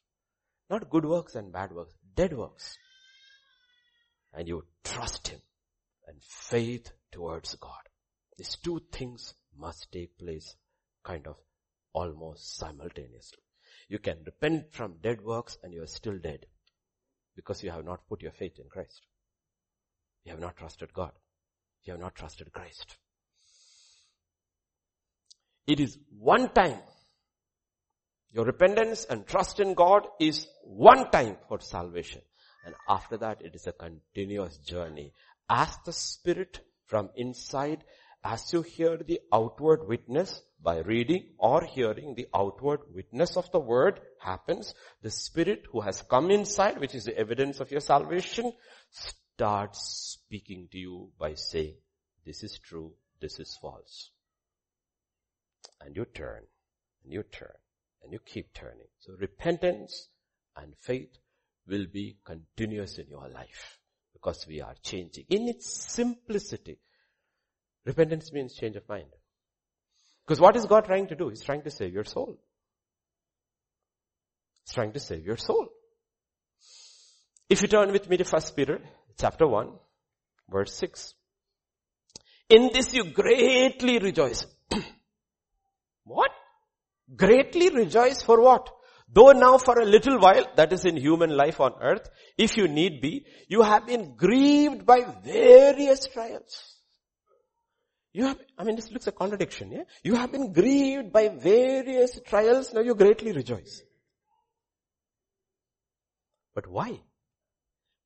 Not good works and bad works. Dead works. And you trust him. And faith towards God. These two things must take place kind of almost simultaneously. You can repent from dead works and you are still dead because you have not put your faith in Christ. You have not trusted God. You have not trusted Christ. It is one time. Your repentance and trust in God is one time for salvation. And after that, it is a continuous journey. Ask the Spirit from inside as you hear the outward witness. By reading or hearing, the outward witness of the word happens. The Spirit who has come inside, which is the evidence of your salvation, starts speaking to you by saying, this is true, this is false. And you turn, and you turn, and you keep turning. So repentance and faith will be continuous in your life because we are changing. In its simplicity, repentance means change of mind. Because what is God trying to do? He's trying to save your soul. He's trying to save your soul. If you turn with me to 1 Peter, chapter 1, verse 6. In this you greatly rejoice. What? Greatly rejoice for what? Though now for a little while, that is in human life on earth, if you need be, you have been grieved by various trials. This looks a contradiction, yeah? You have been grieved by various trials, now you greatly rejoice. But why?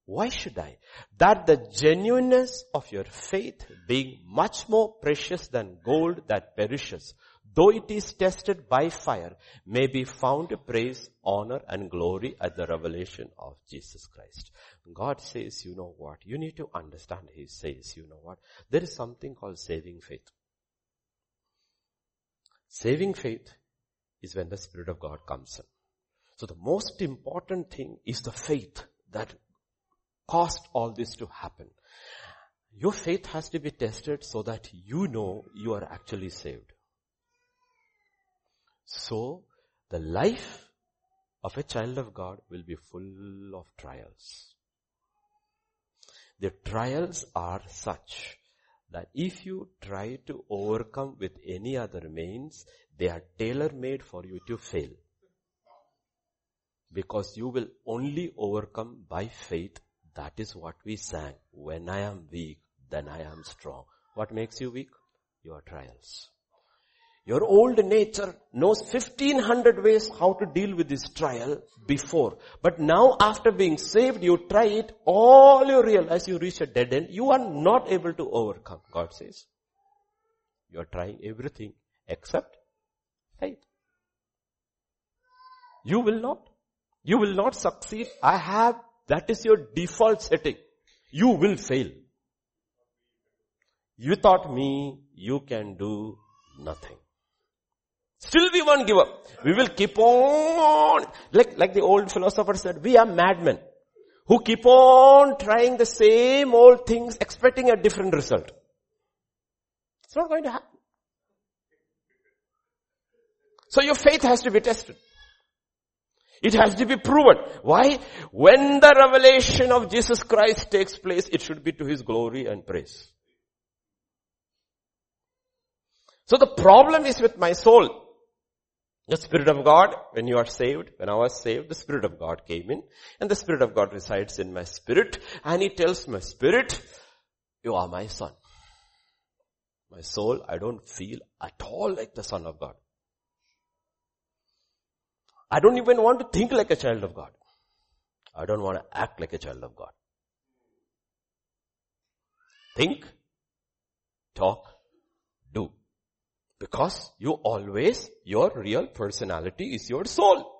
Why should I? That the genuineness of your faith being much more precious than gold that perishes, though it is tested by fire, may be found to praise, honor, and glory at the revelation of Jesus Christ. God says, you know what? You need to understand. He says, you know what? There is something called saving faith. Saving faith is when the Spirit of God comes in. So the most important thing is the faith that caused all this to happen. Your faith has to be tested so that you know you are actually saved. So, the life of a child of God will be full of trials. The trials are such that if you try to overcome with any other means, they are tailor-made for you to fail. Because you will only overcome by faith. That is what we sang. When I am weak, then I am strong. What makes you weak? Your trials. Your old nature knows 1500 ways how to deal with this trial before. But now after being saved, you try it, all you realize you reach a dead end. You are not able to overcome, God says. You are trying everything except faith. You will not. You will not succeed. I have. That is your default setting. You will fail. Without me, you can do nothing. Still we won't give up. We will keep on. Like the old philosopher said, we are madmen who keep on trying the same old things expecting a different result. It's not going to happen. So your faith has to be tested. It has to be proven. Why? When the revelation of Jesus Christ takes place, it should be to His glory and praise. So the problem is with my soul. The Spirit of God, when you are saved, when I was saved, the Spirit of God came in. And the Spirit of God resides in my spirit. And He tells my spirit, you are my son. My soul, I don't feel at all like the Son of God. I don't even want to think like a child of God. I don't want to act like a child of God. Think, talk, do. Because you always, your real personality is your soul.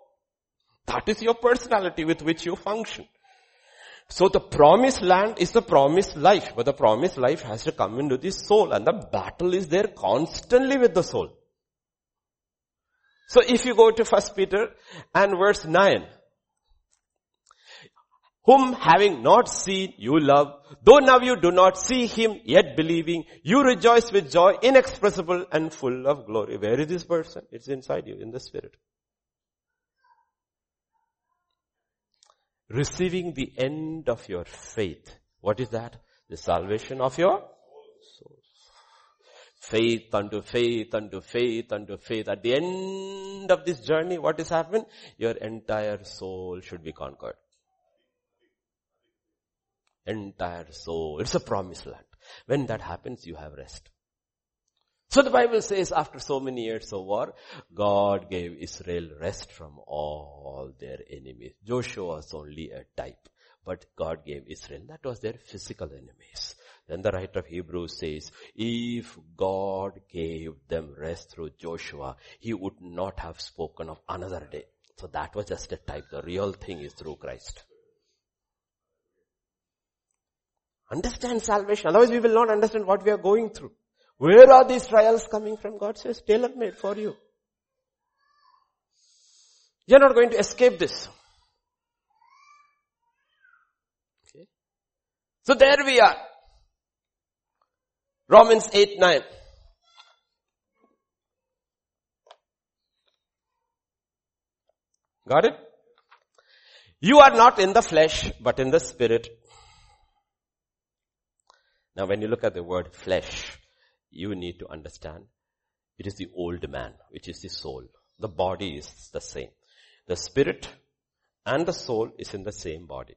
That is your personality with which you function. So the promised land is the promised life. But the promised life has to come into the soul. And the battle is there constantly with the soul. So if you go to 1 Peter and verse 9, whom having not seen you love, though now you do not see Him, yet believing, you rejoice with joy inexpressible and full of glory. Where is this person? It's inside you, in the Spirit. Receiving the end of your faith. What is that? The salvation of your soul. Faith unto faith unto faith unto faith. At the end of this journey, what has happened? Your entire soul should be conquered. Entire soul. It's a promised land. When that happens, you have rest. So the Bible says after so many years of war, God gave Israel rest from all their enemies. Joshua was only a type, but God gave Israel. That was their physical enemies. Then the writer of Hebrews says, if God gave them rest through Joshua, He would not have spoken of another day. So that was just a type. The real thing is through Christ. Understand salvation. Otherwise we will not understand what we are going through. Where are these trials coming from? God says, tailor-made for you. You're not going to escape this. Okay. So there we are. Romans 8, 9. Got it? You are not in the flesh, but in the Spirit. Now when you look at the word flesh, you need to understand it is the old man, which is the soul. The body is the same. The spirit and the soul is in the same body.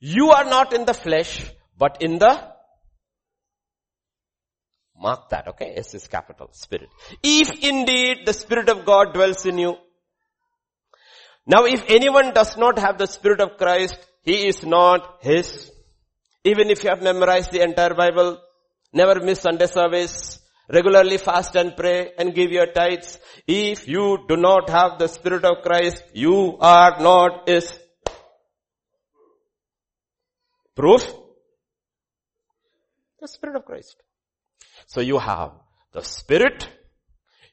You are not in the flesh, but in the, mark that, okay? S is capital, Spirit. If indeed the Spirit of God dwells in you. Now if anyone does not have the Spirit of Christ, he is not His. Even if you have memorized the entire Bible, never miss Sunday service, regularly fast and pray and give your tithes. If you do not have the Spirit of Christ, you are not His. Proof? The Spirit of Christ. So you have the Spirit,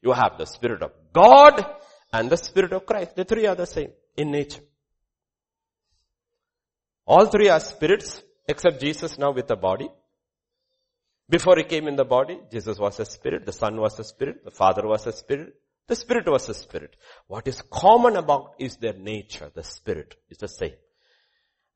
you have the Spirit of God and the Spirit of Christ. The three are the same in nature. All three are spirits. Except Jesus now with the body. Before He came in the body, Jesus was a spirit, the Son was a spirit, the Father was a spirit, the Spirit was a spirit. What is common about is their nature. The Spirit is the same.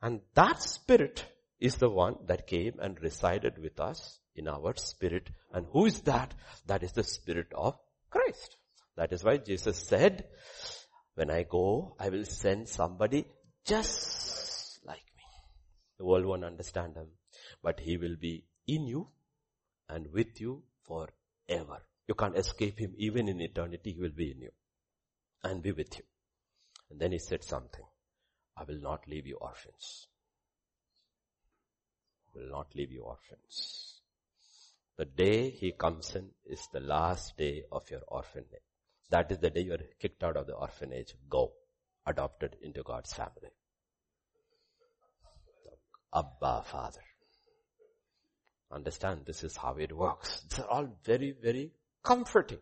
And that Spirit is the one that came and resided with us in our spirit. And who is that? That is the Spirit of Christ. That is why Jesus said, When I go, I will send somebody just like me. The world won't understand him. But he will be in you and with you forever. You can't escape him. Even in eternity, he will be in you and be with you. And then he said something. I will not leave you orphans. Will not leave you orphans. The day he comes in is the last day of your orphanage. That is the day you are kicked out of the orphanage. Go. Adopted into God's family. Abba, Father. Understand, this is how it works. These are all very, very comforting.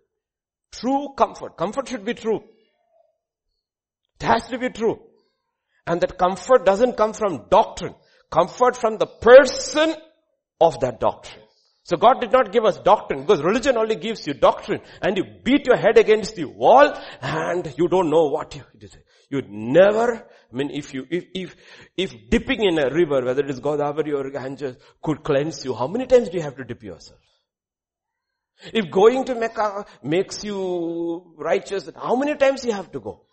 True comfort. Comfort should be true. It has to be true. And that comfort doesn't come from doctrine. Comfort from the person of that doctrine. So God did not give us doctrine, because religion only gives you doctrine, and you beat your head against the wall and you don't know what you did. You never, if dipping in a river, whether it is Godavari or Ganges, could cleanse you, how many times do you have to dip yourself? If going to Mecca makes you righteous, how many times you have to go?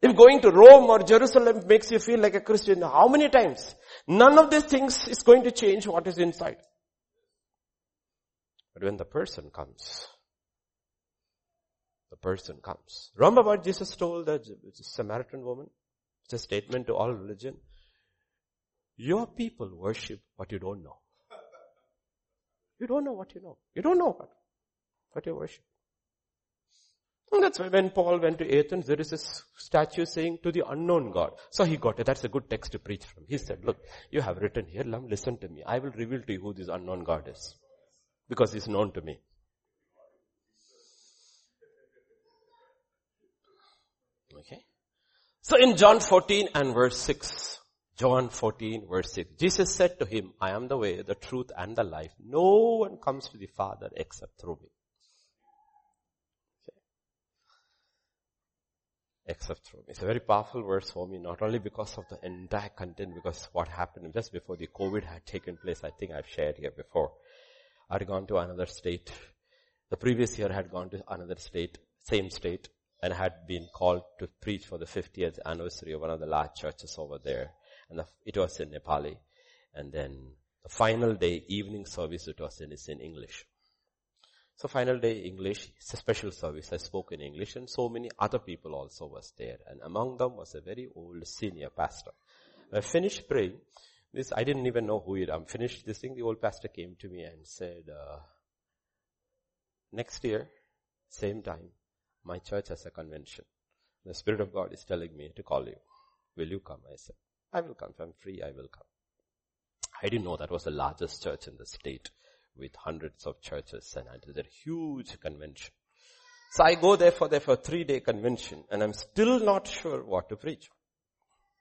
If going to Rome or Jerusalem makes you feel like a Christian, how many times? None of these things is going to change what is inside. But when the person comes. Remember what Jesus told the Samaritan woman? It's a statement to all religion. Your people worship what you don't know. You don't know what you know. You don't know what you worship. And that's why when Paul went to Athens, there is this statue saying, to the unknown God. So he got it. That's a good text to preach from. He said, look, you have written here, listen to me. I will reveal to you who this unknown God is. Because he's known to me. Okay. So in John 14 and verse 6. John 14 verse 6. Jesus said to him, I am the way, the truth and the life. No one comes to the Father except through me. Except through me. It's a very powerful verse for me, not only because of the entire content, because what happened just before the COVID had taken place. I think I've shared here before. I'd gone to another state. The previous year I had gone to another state, same state, and had been called to preach for the 50th anniversary of one of the large churches over there. And it was in Nepali. And then the final day, evening service, it's in English. So final day English, it's a special service. I spoke in English and so many other people also was there. And among them was a very old senior pastor. When I finished praying, I didn't even know who it was. I finished this thing, the old pastor came to me and said, next year, same time, my church has a convention. The Spirit of God is telling me to call you. Will you come? I said, I will come. If I'm free, I will come. I didn't know that was the largest church in the state, with hundreds of churches, and it was a huge convention. So I go there for a 3-day convention, and I'm still not sure what to preach.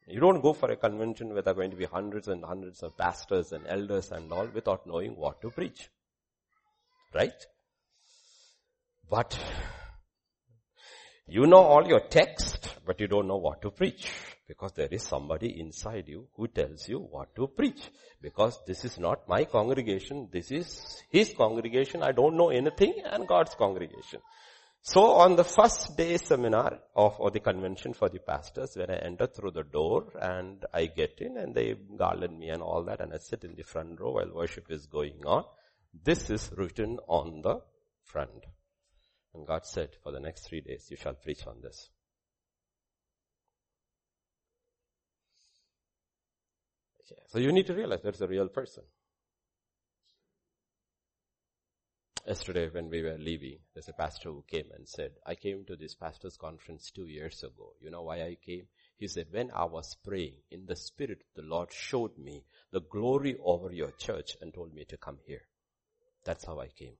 You don't go for a convention where there are going to be hundreds and hundreds of pastors and elders and all without knowing what to preach. Right? But you know all your text, but you don't know what to preach. Because there is somebody inside you who tells you what to preach. Because this is not my congregation. This is his congregation. I don't know anything, and God's congregation. So on the first day seminar or the convention for the pastors, when I enter through the door and I get in and they garland me and all that, and I sit in the front row while worship is going on. This is written on the front. And God said, for the next 3 days you shall preach on this. So you need to realize there's a real person. Yesterday when we were leaving, there's a pastor who came and said, I came to this pastor's conference 2 years ago. You know why I came? He said, when I was praying in the Spirit, the Lord showed me the glory over your church and told me to come here. That's how I came.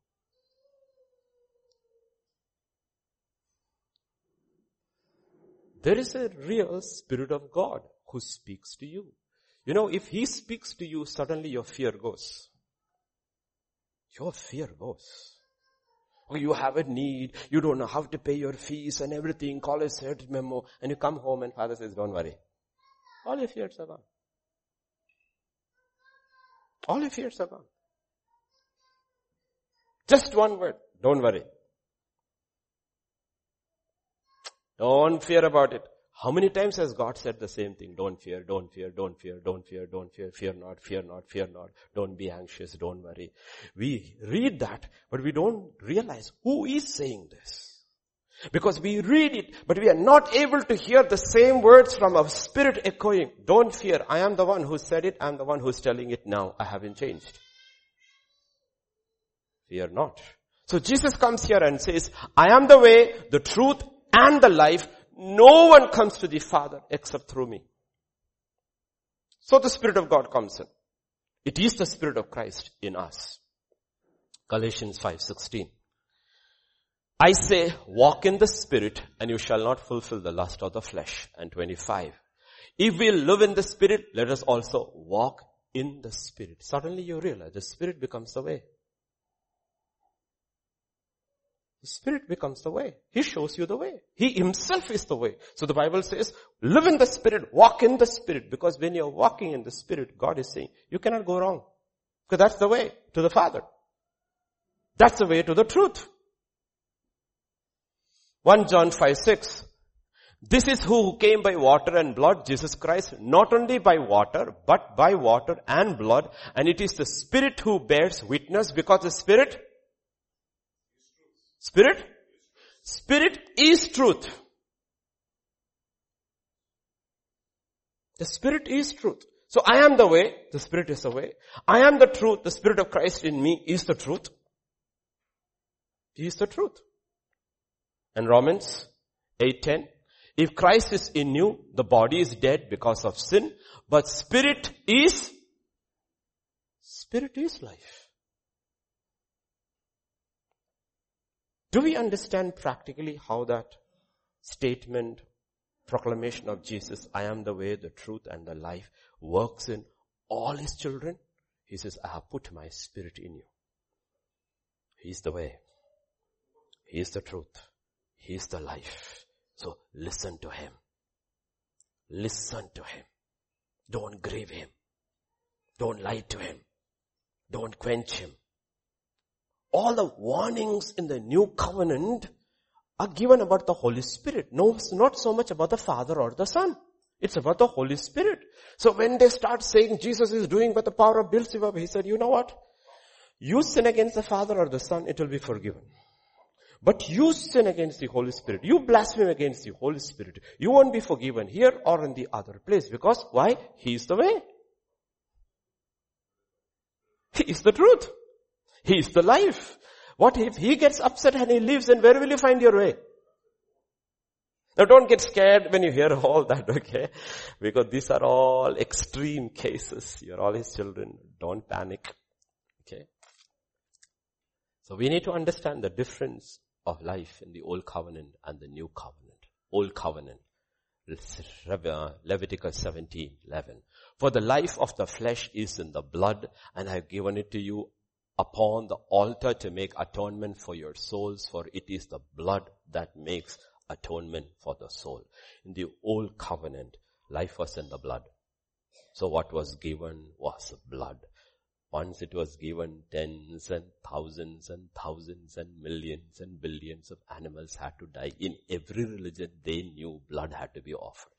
There is a real Spirit of God who speaks to you. You know, if he speaks to you, suddenly your fear goes. Your fear goes. You have a need. You don't know how to pay your fees and everything. College said memo. And you come home and Father says, don't worry. All your fears are gone. All your fears are gone. Just one word. Don't worry. Don't fear about it. How many times has God said the same thing? Don't fear, don't fear, don't fear, don't fear, don't fear, fear not, fear not, fear not. Don't be anxious, don't worry. We read that, but we don't realize who is saying this. Because we read it, but we are not able to hear the same words from our spirit echoing. Don't fear. I am the one who said it. I am the one who's telling it now. I haven't changed. Fear not. So Jesus comes here and says, I am the way, the truth, and the life. No one comes to the Father except through me. So the Spirit of God comes in. It is the Spirit of Christ in us. Galatians 5:16. I say, walk in the Spirit, and you shall not fulfill the lust of the flesh. And 25. If we live in the Spirit, let us also walk in the Spirit. Suddenly you realize the Spirit becomes the way. The Spirit becomes the way. He shows you the way. He himself is the way. So the Bible says, live in the Spirit, walk in the Spirit. Because when you're walking in the Spirit, God is saying, you cannot go wrong. Because that's the way to the Father. That's the way to the truth. 1 John 5:6. This is who came by water and blood, Jesus Christ, not only by water, but by water and blood. And it is the Spirit who bears witness, because the Spirit is truth. The Spirit is truth. So I am the way, the Spirit is the way. I am the truth, the Spirit of Christ in me is the truth. He is the truth. And Romans 8:10, if Christ is in you, the body is dead because of sin, but Spirit is life. Do we understand practically how that statement, proclamation of Jesus, I am the way, the truth, and the life, works in all his children? He says, I have put my Spirit in you. He is the way. He is the truth. He is the life. So listen to him. Listen to him. Don't grieve him. Don't lie to him. Don't quench him. All the warnings in the new covenant are given about the Holy Spirit. No, it's not so much about the Father or the Son. It's about the Holy Spirit. So when they start saying Jesus is doing by the power of Beelzebub, he said, you know what? You sin against the Father or the Son, it will be forgiven. But you sin against the Holy Spirit. You blaspheme against the Holy Spirit. You won't be forgiven here or in the other place. Because why? He is the way. He is the truth. He is the life. What if he gets upset and he leaves, and where will you find your way? Now don't get scared when you hear all that, okay? Because these are all extreme cases. You're all his children. Don't panic. Okay? So we need to understand the difference of life in the Old Covenant and the New Covenant. Old Covenant. Leviticus 17:11. For the life of the flesh is in the blood, and I have given it to you upon the altar to make atonement for your souls, for it is the blood that makes atonement for the soul. In the Old Covenant, life was in the blood. So what was given was blood. Once it was given, tens and thousands and thousands and millions and billions of animals had to die. In every religion, they knew blood had to be offered.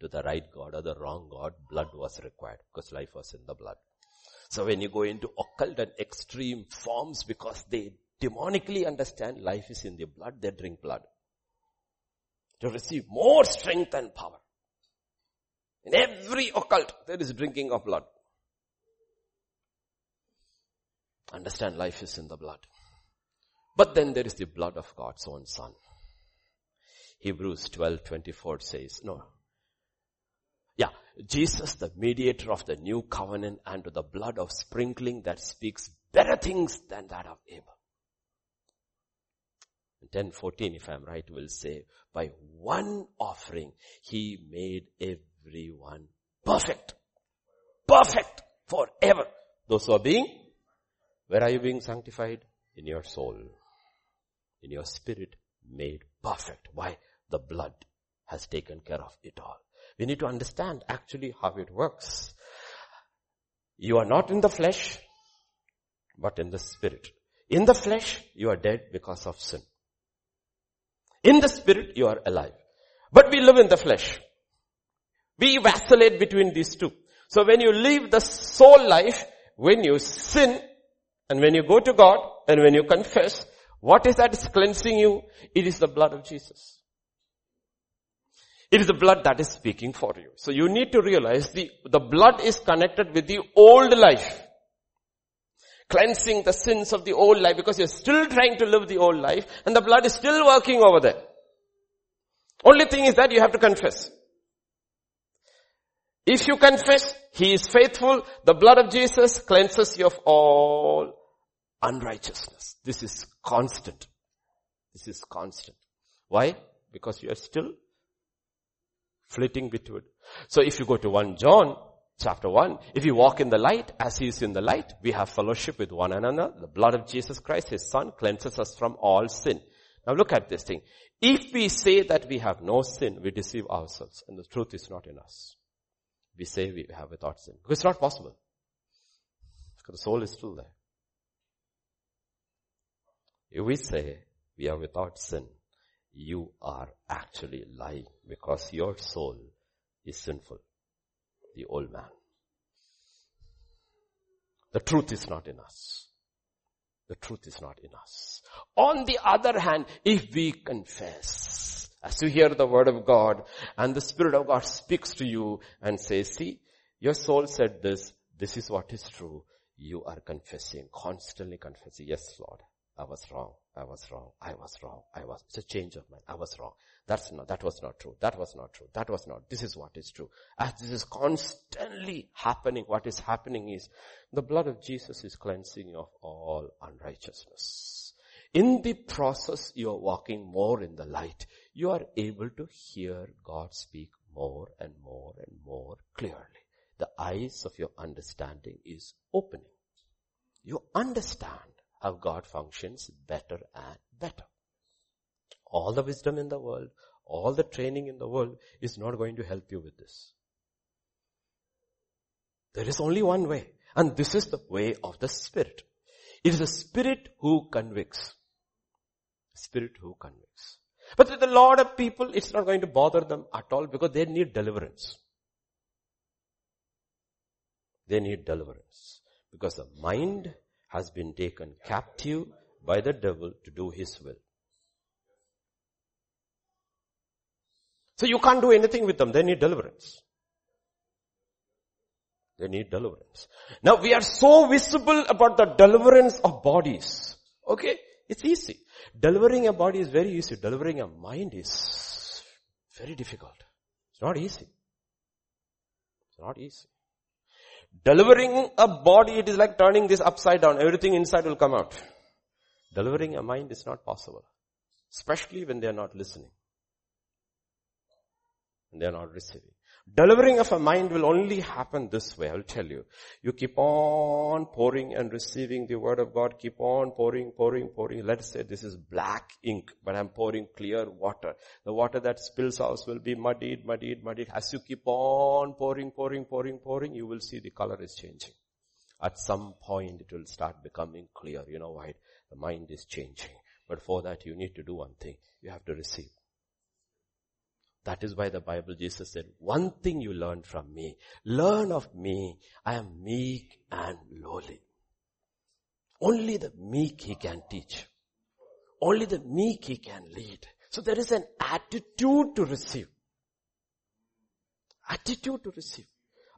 To the right God or the wrong God, blood was required because life was in the blood. So when you go into occult and extreme forms, because they demonically understand life is in the blood, they drink blood to receive more strength and power. In every occult, there is drinking of blood. Understand life is in the blood. But then there is the blood of God's own Son. Hebrews 12:24 says, Jesus, the mediator of the new covenant, and to the blood of sprinkling that speaks better things than that of Abel. 10:14, if I'm right, will say, by one offering, he made everyone perfect. Perfect forever. Those who are being, where are you being sanctified? In your soul. In your spirit, made perfect. Why? The blood has taken care of it all. We need to understand actually how it works. You are not in the flesh, but in the spirit. In the flesh, you are dead because of sin. In the spirit, you are alive. But we live in the flesh. We vacillate between these two. So when you live the soul life, when you sin, and when you go to God, and when you confess, what is that is cleansing you? It is the blood of Jesus. It is the blood that is speaking for you. So you need to realize the blood is connected with the old life. Cleansing the sins of the old life, because you're still trying to live the old life and the blood is still working over there. Only thing is that you have to confess. If you confess, He is faithful. The blood of Jesus cleanses you of all unrighteousness. This is constant. This is constant. Why? Because you are still flitting between. So if you go to 1 John chapter 1, if you walk in the light as He is in the light, we have fellowship with one another. The blood of Jesus Christ, His Son, cleanses us from all sin. Now look at this thing. If we say that we have no sin, we deceive ourselves and the truth is not in us. We say we have without sin. Because it's not possible. Because the soul is still there. If we say we are without sin, you are actually lying, because your soul is sinful. The old man. The truth is not in us. The truth is not in us. On the other hand, if we confess, as you hear the word of God and the Spirit of God speaks to you and says, see, your soul said this, this is what is true. You are confessing, constantly confessing, yes, Lord, I was wrong. It's a change of mind. I was wrong. That was not true. This is what is true. As this is constantly happening, what is happening is the blood of Jesus is cleansing you of all unrighteousness. In the process, you are walking more in the light. You are able to hear God speak more and more and more clearly. The eyes of your understanding is opening. You understand how God functions better and better. All the wisdom in the world, all the training in the world is not going to help you with this. There is only one way, and this is the way of the Spirit. It is the Spirit who convicts. Spirit who convicts. But with a lot of people, it's not going to bother them at all, because they need deliverance. They need deliverance. Because the mind has been taken captive by the devil to do his will. So you can't do anything with them. They need deliverance. They need deliverance. Now we are so visible about the deliverance of bodies. Okay? It's easy. Delivering a body is very easy. Delivering a mind is very difficult. It's not easy. Delivering a body, it is like turning this upside down. Everything inside will come out. Delivering a mind is not possible. Especially when they are not listening. And they are not receiving. Delivering of a mind will only happen this way, I'll tell you. You keep on pouring and receiving the word of God. Keep on pouring. Let's say this is black ink, but I'm pouring clear water. The water that spills out will be muddied. As you keep on pouring, you will see the color is changing. At some point it will start becoming clear. You know why? The mind is changing. But for that you need to do one thing. You have to receive. That is why the Bible, Jesus said, one thing you learn from me. Learn of me. I am meek and lowly. Only the meek He can teach. Only the meek He can lead. So there is an attitude to receive. Attitude to receive.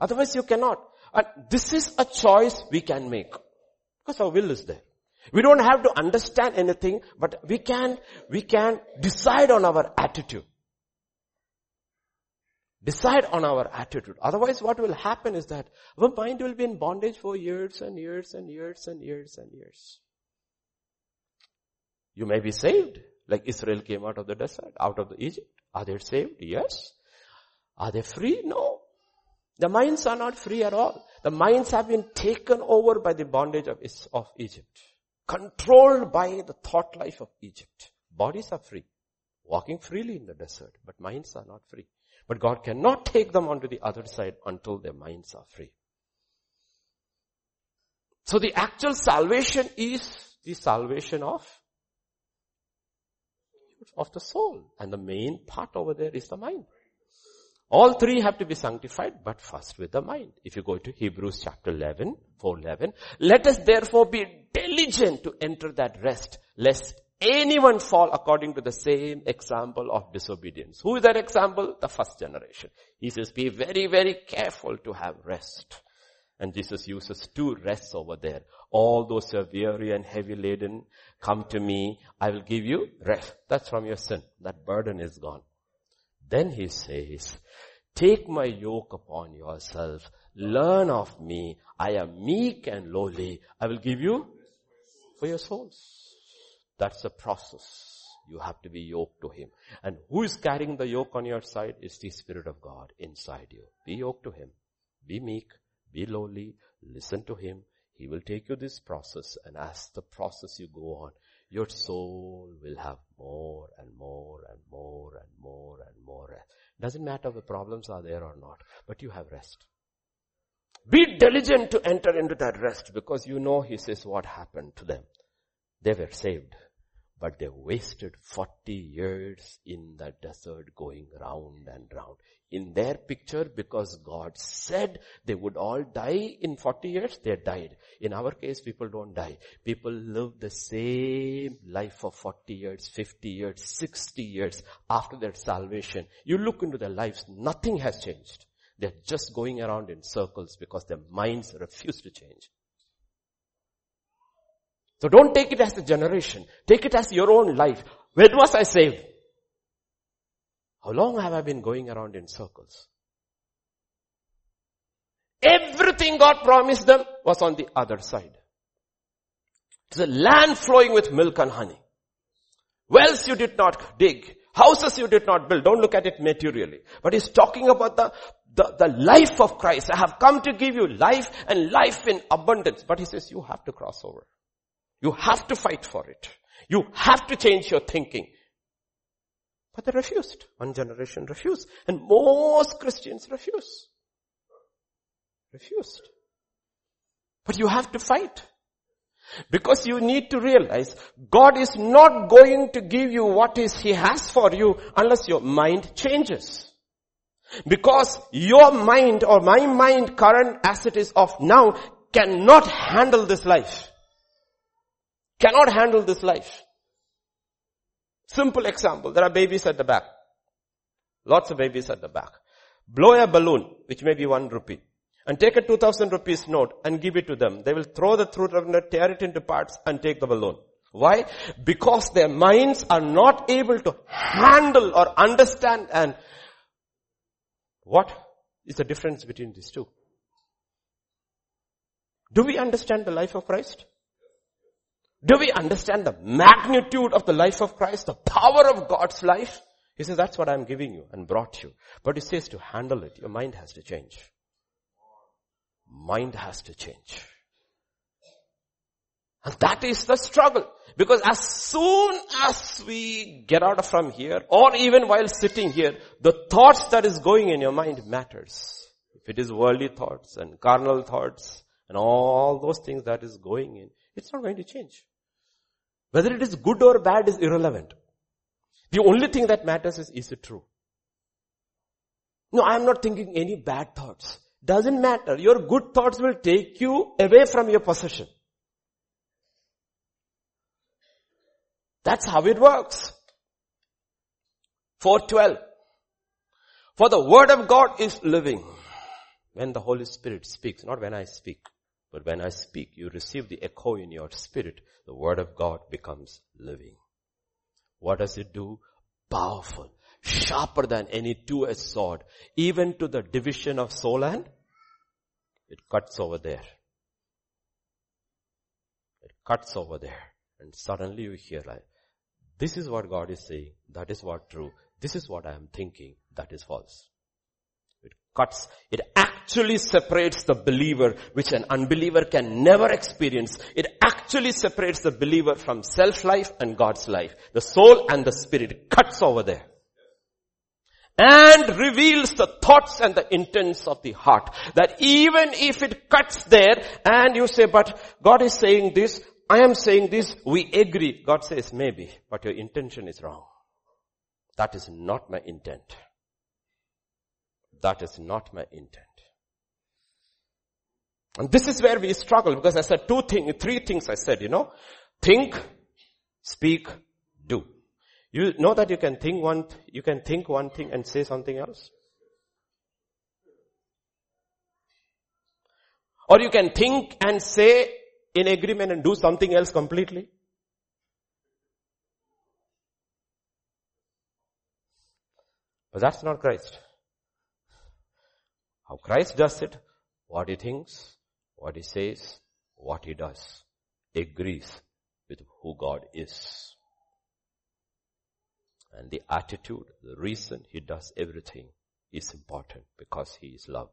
Otherwise you cannot. And this is a choice we can make. Because our will is there. We don't have to understand anything, but we can decide on our attitude. Decide on our attitude. Otherwise what will happen is that our mind will be in bondage for years. You may be saved. Like Israel came out of the desert, out of Egypt. Are they saved? Yes. Are they free? No. The minds are not free at all. The minds have been taken over by the bondage of Egypt. Controlled by the thought life of Egypt. Bodies are free. Walking freely in the desert. But minds are not free. But God cannot take them onto the other side until their minds are free. So the actual salvation is the salvation of attributes of the soul. And the main part over there is the mind. All three have to be sanctified, but first with the mind. If you go to Hebrews chapter 11, 4:11, let us therefore be diligent to enter that rest, lest anyone fall according to the same example of disobedience. Who is that example? The first generation. He says, be very, very careful to have rest. And Jesus uses two rests over there. All those who are weary and heavy laden, come to me, I will give you rest. That's from your sin. That burden is gone. Then he says, take my yoke upon yourself. Learn of me. I am meek and lowly. I will give you for your souls. That's a process. You have to be yoked to him. And who is carrying the yoke on your side? It's the Spirit of God inside you. Be yoked to him. Be meek. Be lowly. Listen to him. He will take you this process. And as the process you go on, your soul will have more and more and more and more and more rest. Doesn't matter if the problems are there or not, but you have rest. Be diligent to enter into that rest, because you know, he says, what happened to them. They were saved, but they wasted 40 years in the desert going round and round. In their picture, because God said they would all die in 40 years, they died. In our case, people don't die. People live the same life for 40 years, 50 years, 60 years after their salvation. You look into their lives, nothing has changed. They're just going around in circles because their minds refuse to change. So don't take it as the generation. Take it as your own life. When was I saved? How long have I been going around in circles? Everything God promised them was on the other side. It's a land flowing with milk and honey. Wells you did not dig. Houses you did not build. Don't look at it materially. But he's talking about the life of Christ. I have come to give you life and life in abundance. But he says you have to cross over. You have to fight for it. You have to change your thinking. But they refused. One generation refused. And most Christians refuse. Refused. But you have to fight. Because you need to realize God is not going to give you what is He has for you unless your mind changes. Because your mind or my mind current as it is of now cannot handle this life. Cannot handle this life. Simple example. There are babies at the back. Lots of babies at the back. Blow a balloon, which may be 1 rupee, and take a 2,000 rupees note and give it to them. They will throw the throat, tear it into parts and take the balloon. Why? Because their minds are not able to handle or understand. And what is the difference between these two? Do we understand the life of Christ? Do we understand the magnitude of the life of Christ, the power of God's life? He says, that's what I'm giving you and brought you. But he says to handle it, your mind has to change. Mind has to change. And that is the struggle. Because as soon as we get out from here, or even while sitting here, the thoughts that is going in your mind matters. If it is worldly thoughts and carnal thoughts and all those things that is going in, it's not going to change. Whether it is good or bad is irrelevant. The only thing that matters is it true? No, I am not thinking any bad thoughts. Doesn't matter. Your good thoughts will take you away from your possession. That's how it works. 4:12. For the word of God is living. When the Holy Spirit speaks, not when I speak. But when I speak, you receive the echo in your spirit. The word of God becomes living. What does it do? Powerful. Sharper than any two-edged sword. Even to the division of soul and it cuts over there. It cuts over there. And suddenly you hear like, this is what God is saying. That is what true. This is what I am thinking. That is false. It cuts. It actually separates the believer, which an unbeliever can never experience. It actually separates the believer from self-life and God's life. The soul and the spirit cuts over there. And reveals the thoughts and the intents of the heart. That even if it cuts there and you say, but God is saying this, I am saying this, we agree. God says, maybe, but your intention is wrong. That is not my intent. That is not my intent. And this is where we struggle, because I said three things I said, Think, speak, do. You know that you can think one thing and say something else? Or you can think and say in agreement and do something else completely? But that's not Christ. How Christ does it, what he thinks, what he says, what he does, agrees with who God is. And the attitude, the reason he does everything is important, because he is love.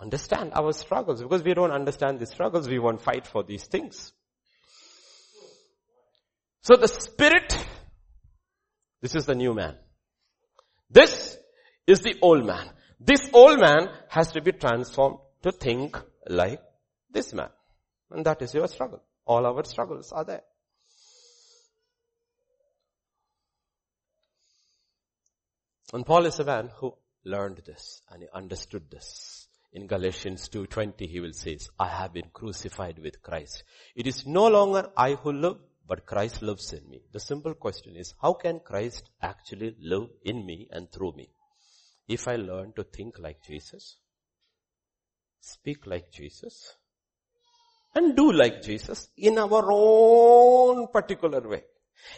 Understand our struggles, because we don't understand the struggles, we won't fight for these things. So the spirit, this is the new man. This is the old man. This old man has to be transformed to think like this man. And that is your struggle. All our struggles are there. And Paul is a man who learned this and he understood this. In Galatians 2:20 he will say, I have been crucified with Christ. It is no longer I who live, but Christ lives in me. The simple question is, how can Christ actually live in me and through me? If I learn to think like Jesus, speak like Jesus, and do like Jesus in our own particular way.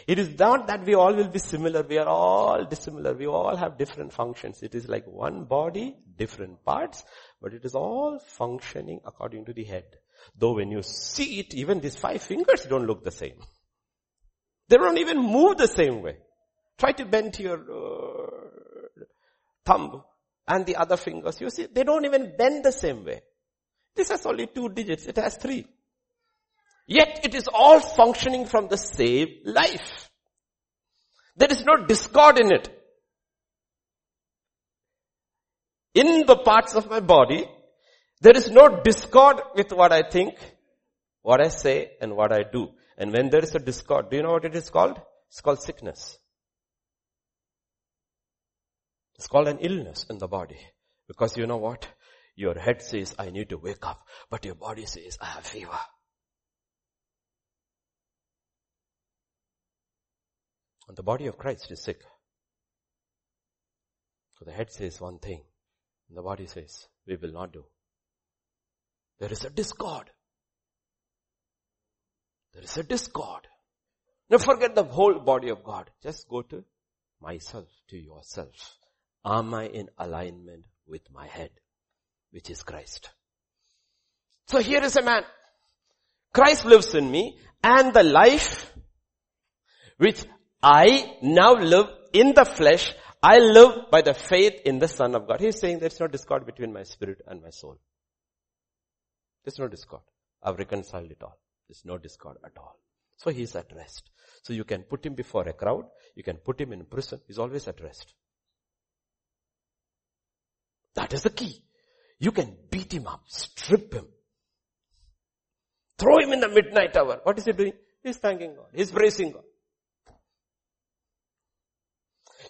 It is not that we all will be similar. We are all dissimilar. We all have different functions. It is like one body, different parts, but it is all functioning according to the head. Though when you see it, even these 5 fingers don't look the same. They don't even move the same way. Try to bend your thumb and the other fingers. You see, they don't even bend the same way. This has only 2 digits. It has 3. Yet it is all functioning from the same life. There is no discord in it. In the parts of my body, there is no discord with what I think, what I say, and what I do. And when there is a discord, do you know what it is called? It's called sickness. It's called an illness in the body. Because you know what? Your head says, I need to wake up. But your body says, I have fever. And the body of Christ is sick. So the head says one thing, and the body says, we will not do. There is a discord. There is a discord. Now forget the whole body of God. Just go to myself, to yourself. Am I in alignment with my head, which is Christ? So here is a man. Christ lives in me, and the life which I now live in the flesh, I live by the faith in the Son of God. He's saying there's no discord between my spirit and my soul. There's no discord. I've reconciled it all. There's no discord at all. So he's at rest. So you can put him before a crowd. You can put him in prison. He's always at rest. That is the key. You can beat him up, strip him, throw him in the midnight hour. What is he doing? He's thanking God. He's praising God.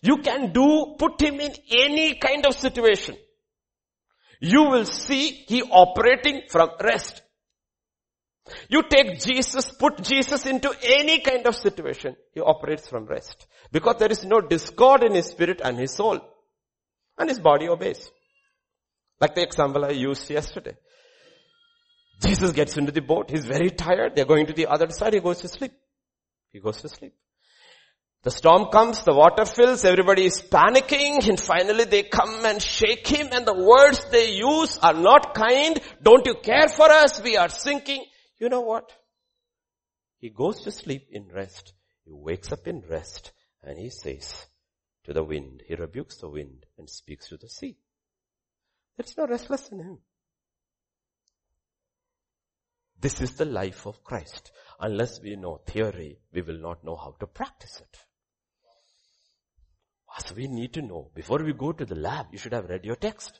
You can put him in any kind of situation. You will see he operating from rest. You take Jesus, put Jesus into any kind of situation. He operates from rest. Because there is no discord in his spirit and his soul. And his body obeys. Like the example I used yesterday. Jesus gets into the boat. He's very tired. They're going to the other side. He goes to sleep. The storm comes, the water fills, everybody is panicking, and finally they come and shake him, and the words they use are not kind. Don't you care for us? We are sinking. You know what? He goes to sleep in rest. He wakes up in rest, and he says to the wind, he rebukes the wind and speaks to the sea. There's no restless in him. This is the life of Christ. Unless we know theory, we will not know how to practice it. So we need to know. Before we go to the lab, you should have read your text.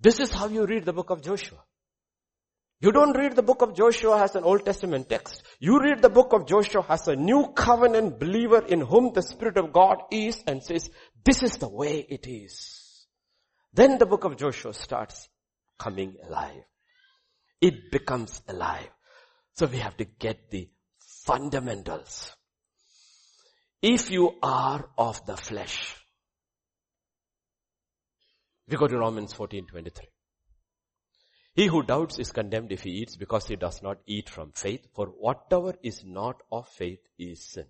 This is how you read the book of Joshua. You don't read the book of Joshua as an Old Testament text. You read the book of Joshua as a new covenant believer in whom the Spirit of God is and says, this is the way it is. Then the book of Joshua starts coming alive. It becomes alive. So we have to get the fundamentals. If you are of the flesh, we go to Romans 14:23. He who doubts is condemned if he eats, because he does not eat from faith, for whatever is not of faith is sin.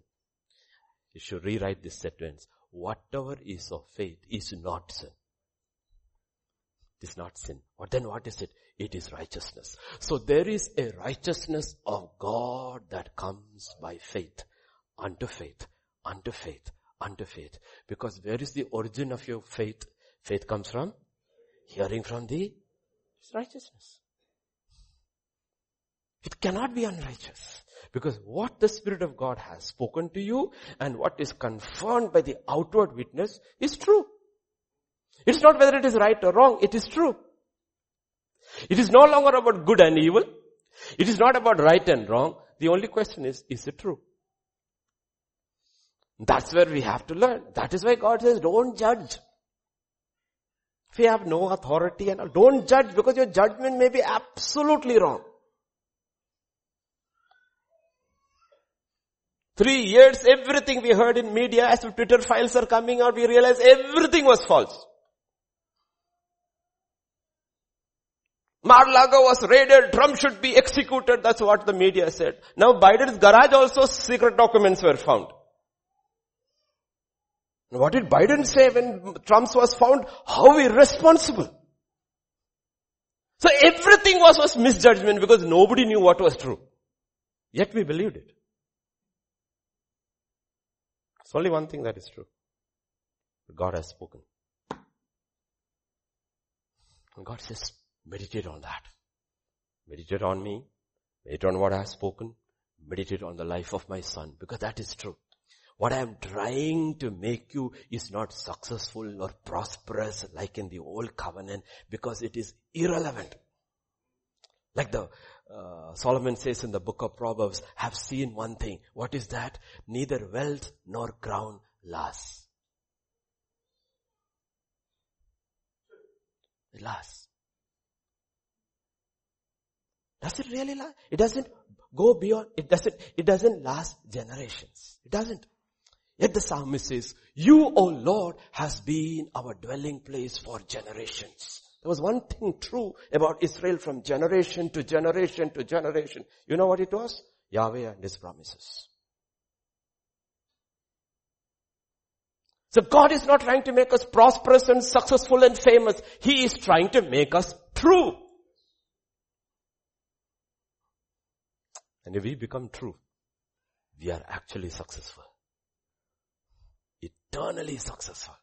You should rewrite this sentence. Whatever is of faith is not sin. It is not sin. But then what is it? It is righteousness. So there is a righteousness of God that comes by faith. Unto faith, unto faith, unto faith. Because where is the origin of your faith? Faith comes from hearing from the righteousness. It cannot be unrighteous. Because what the Spirit of God has spoken to you and what is confirmed by the outward witness is true. It's not whether it is right or wrong. It is true. It is no longer about good and evil. It is not about right and wrong. The only question is it true? That's where we have to learn. That is why God says, don't judge. If you have no authority and all, don't judge, because your judgment may be absolutely wrong. 3 years, everything we heard in media, as the Twitter files are coming out, we realize everything was false. Mar-a-Lago was raided, Trump should be executed, that's what the media said. Now Biden's garage also secret documents were found. What did Biden say when Trump was found? How irresponsible. So everything was misjudgment, because nobody knew what was true. Yet we believed it. It's only one thing that is true. God has spoken. And God says, meditate on that. Meditate on me. Meditate on what I have spoken. Meditate on the life of my son, because that is true. What I am trying to make you is not successful or prosperous like in the old covenant, because it is irrelevant. Like the Solomon says in the book of Proverbs, have seen one thing. What is that? Neither wealth nor crown lasts. It lasts. Does it really last? It doesn't go beyond. It doesn't last generations. It doesn't. Yet the psalmist says, you, O Lord, has been our dwelling place for generations. There was one thing true about Israel from generation to generation to generation. You know what it was? Yahweh and His promises. So God is not trying to make us prosperous and successful and famous. He is trying to make us true. And if we become true, we are actually successful. Eternally successful.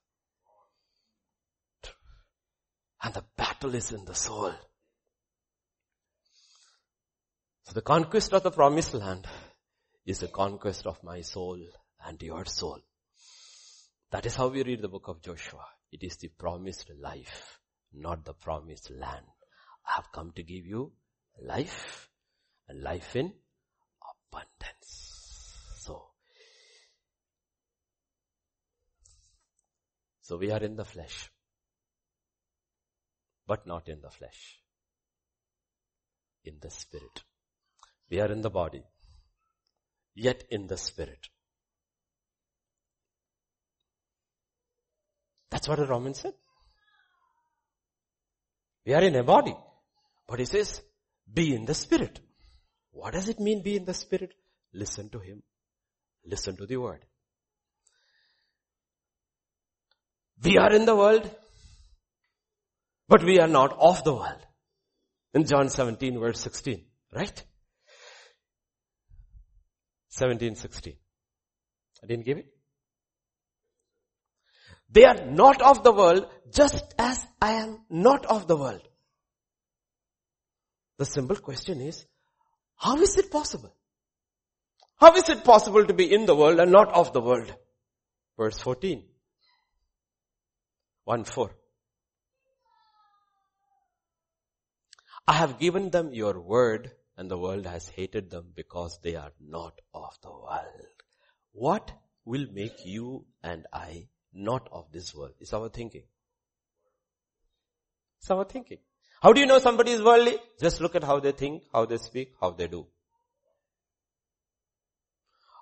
And the battle is in the soul. So the conquest of the promised land is the conquest of my soul and your soul. That is how we read the book of Joshua. It is the promised life, not the promised land. I have come to give you life, and life in abundance. So we are in the flesh, but not in the flesh, in the spirit. We are in the body, yet in the spirit. That's what Roman said. We are in a body, but he says, be in the spirit. What does it mean, be in the spirit? Listen to him. Listen to the word. We are in the world, but we are not of the world. In John 17 verse 16, right? 17:16. I didn't give it. They are not of the world, just as I am not of the world. The simple question is, how is it possible? How is it possible to be in the world and not of the world? Verse 14. 1:4. I have given them your word, and the world has hated them because they are not of the world. What will make you and I not of this world? It's our thinking. It's our thinking. How do you know somebody is worldly? Just look at how they think, how they speak, how they do.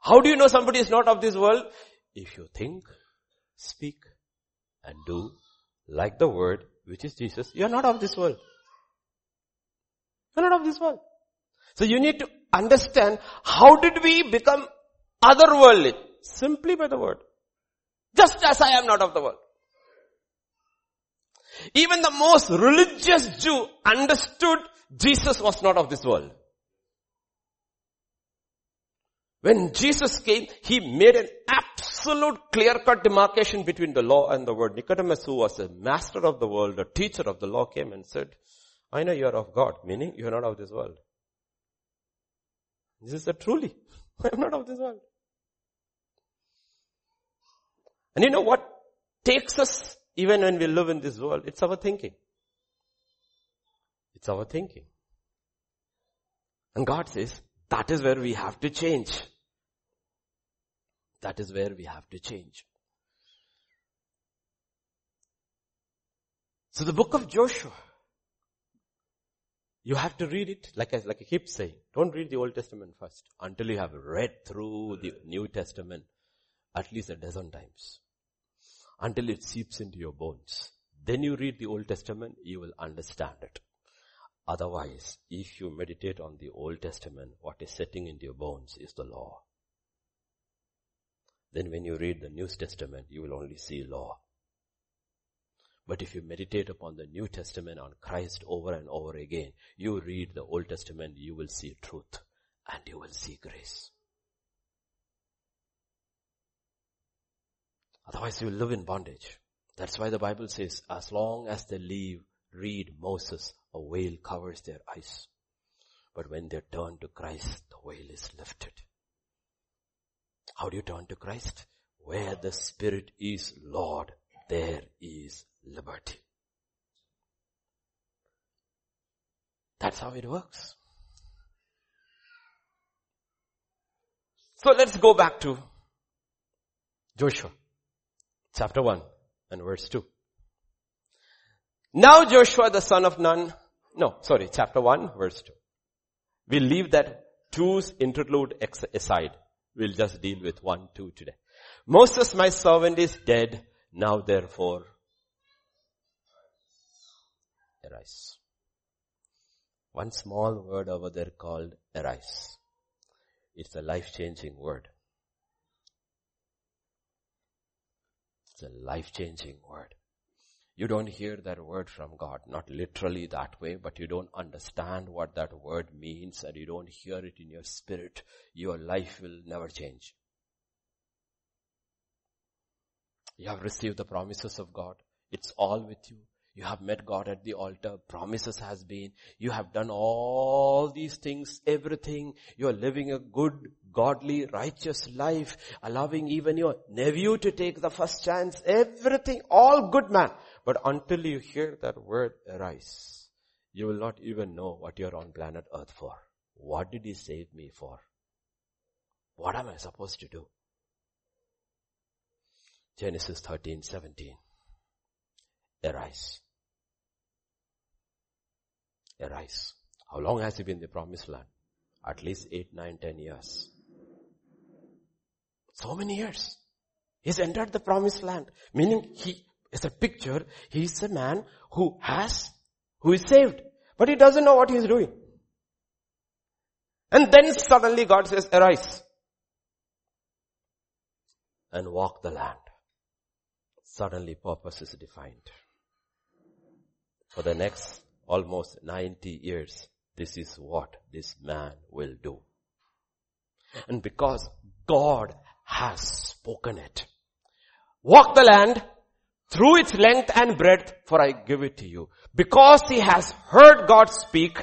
How do you know somebody is not of this world? If you think, speak, and do like the word, which is Jesus, you are not of this world. You are not of this world. So you need to understand, how did we become otherworldly? Simply by the word. Just as I am not of the world. Even the most religious Jew understood Jesus was not of this world. When Jesus came, he made an absolute clear-cut demarcation between the law and the word. Nicodemus, who was a master of the world, a teacher of the law, came and said, I know you are of God, meaning you are not of this world. This is a truly, I am not of this world. And you know what takes us even when we live in this world? It's our thinking. It's our thinking. And God says, that is where we have to change. That is where we have to change. So the book of Joshua, you have to read it, like I keep saying. Don't read the Old Testament first until you have read through the New Testament at least 12 times. Until it seeps into your bones. Then you read the Old Testament, you will understand it. Otherwise, if you meditate on the Old Testament, what is setting into your bones is the law. Then when you read the New Testament, you will only see law. But if you meditate upon the New Testament, on Christ over and over again, you read the Old Testament, you will see truth and you will see grace. Otherwise you will live in bondage. That's why the Bible says, as long as they read Moses, a veil covers their eyes. But when they turn to Christ, the veil is lifted. How do you turn to Christ? Where the Spirit is Lord, there is liberty. That's how it works. So let's go back to Joshua. Chapter 1 and verse 2. Now Joshua the son of Nun, chapter 1 verse 2. We'll leave that two's interlude aside. We'll just deal with 1, 2 today. Moses my servant is dead, now therefore arise. One small word over there called arise. It's a life-changing word. It's a life-changing word. You don't hear that word from God, not literally that way, but you don't understand what that word means and you don't hear it in your spirit. Your life will never change. You have received the promises of God. It's all with you. You have met God at the altar. Promises has been. You have done all these things, everything. You are living a good, godly, righteous life. Allowing even your nephew to take the first chance. Everything, all good man. But until you hear that word arise, you will not even know what you are on planet earth for. What did he save me for? What am I supposed to do? Genesis 13:17. Arise. Arise. How long has he been in the promised land? At least 8, 9, 10 years. So many years. He's entered the promised land. Meaning he is a picture. He is a man who is saved. But he doesn't know what he's doing. And then suddenly God says, arise. And walk the land. Suddenly purpose is defined. For the next almost 90 years, this is what this man will do. And because God has spoken it. Walk the land through its length and breadth, for I give it to you. Because he has heard God speak,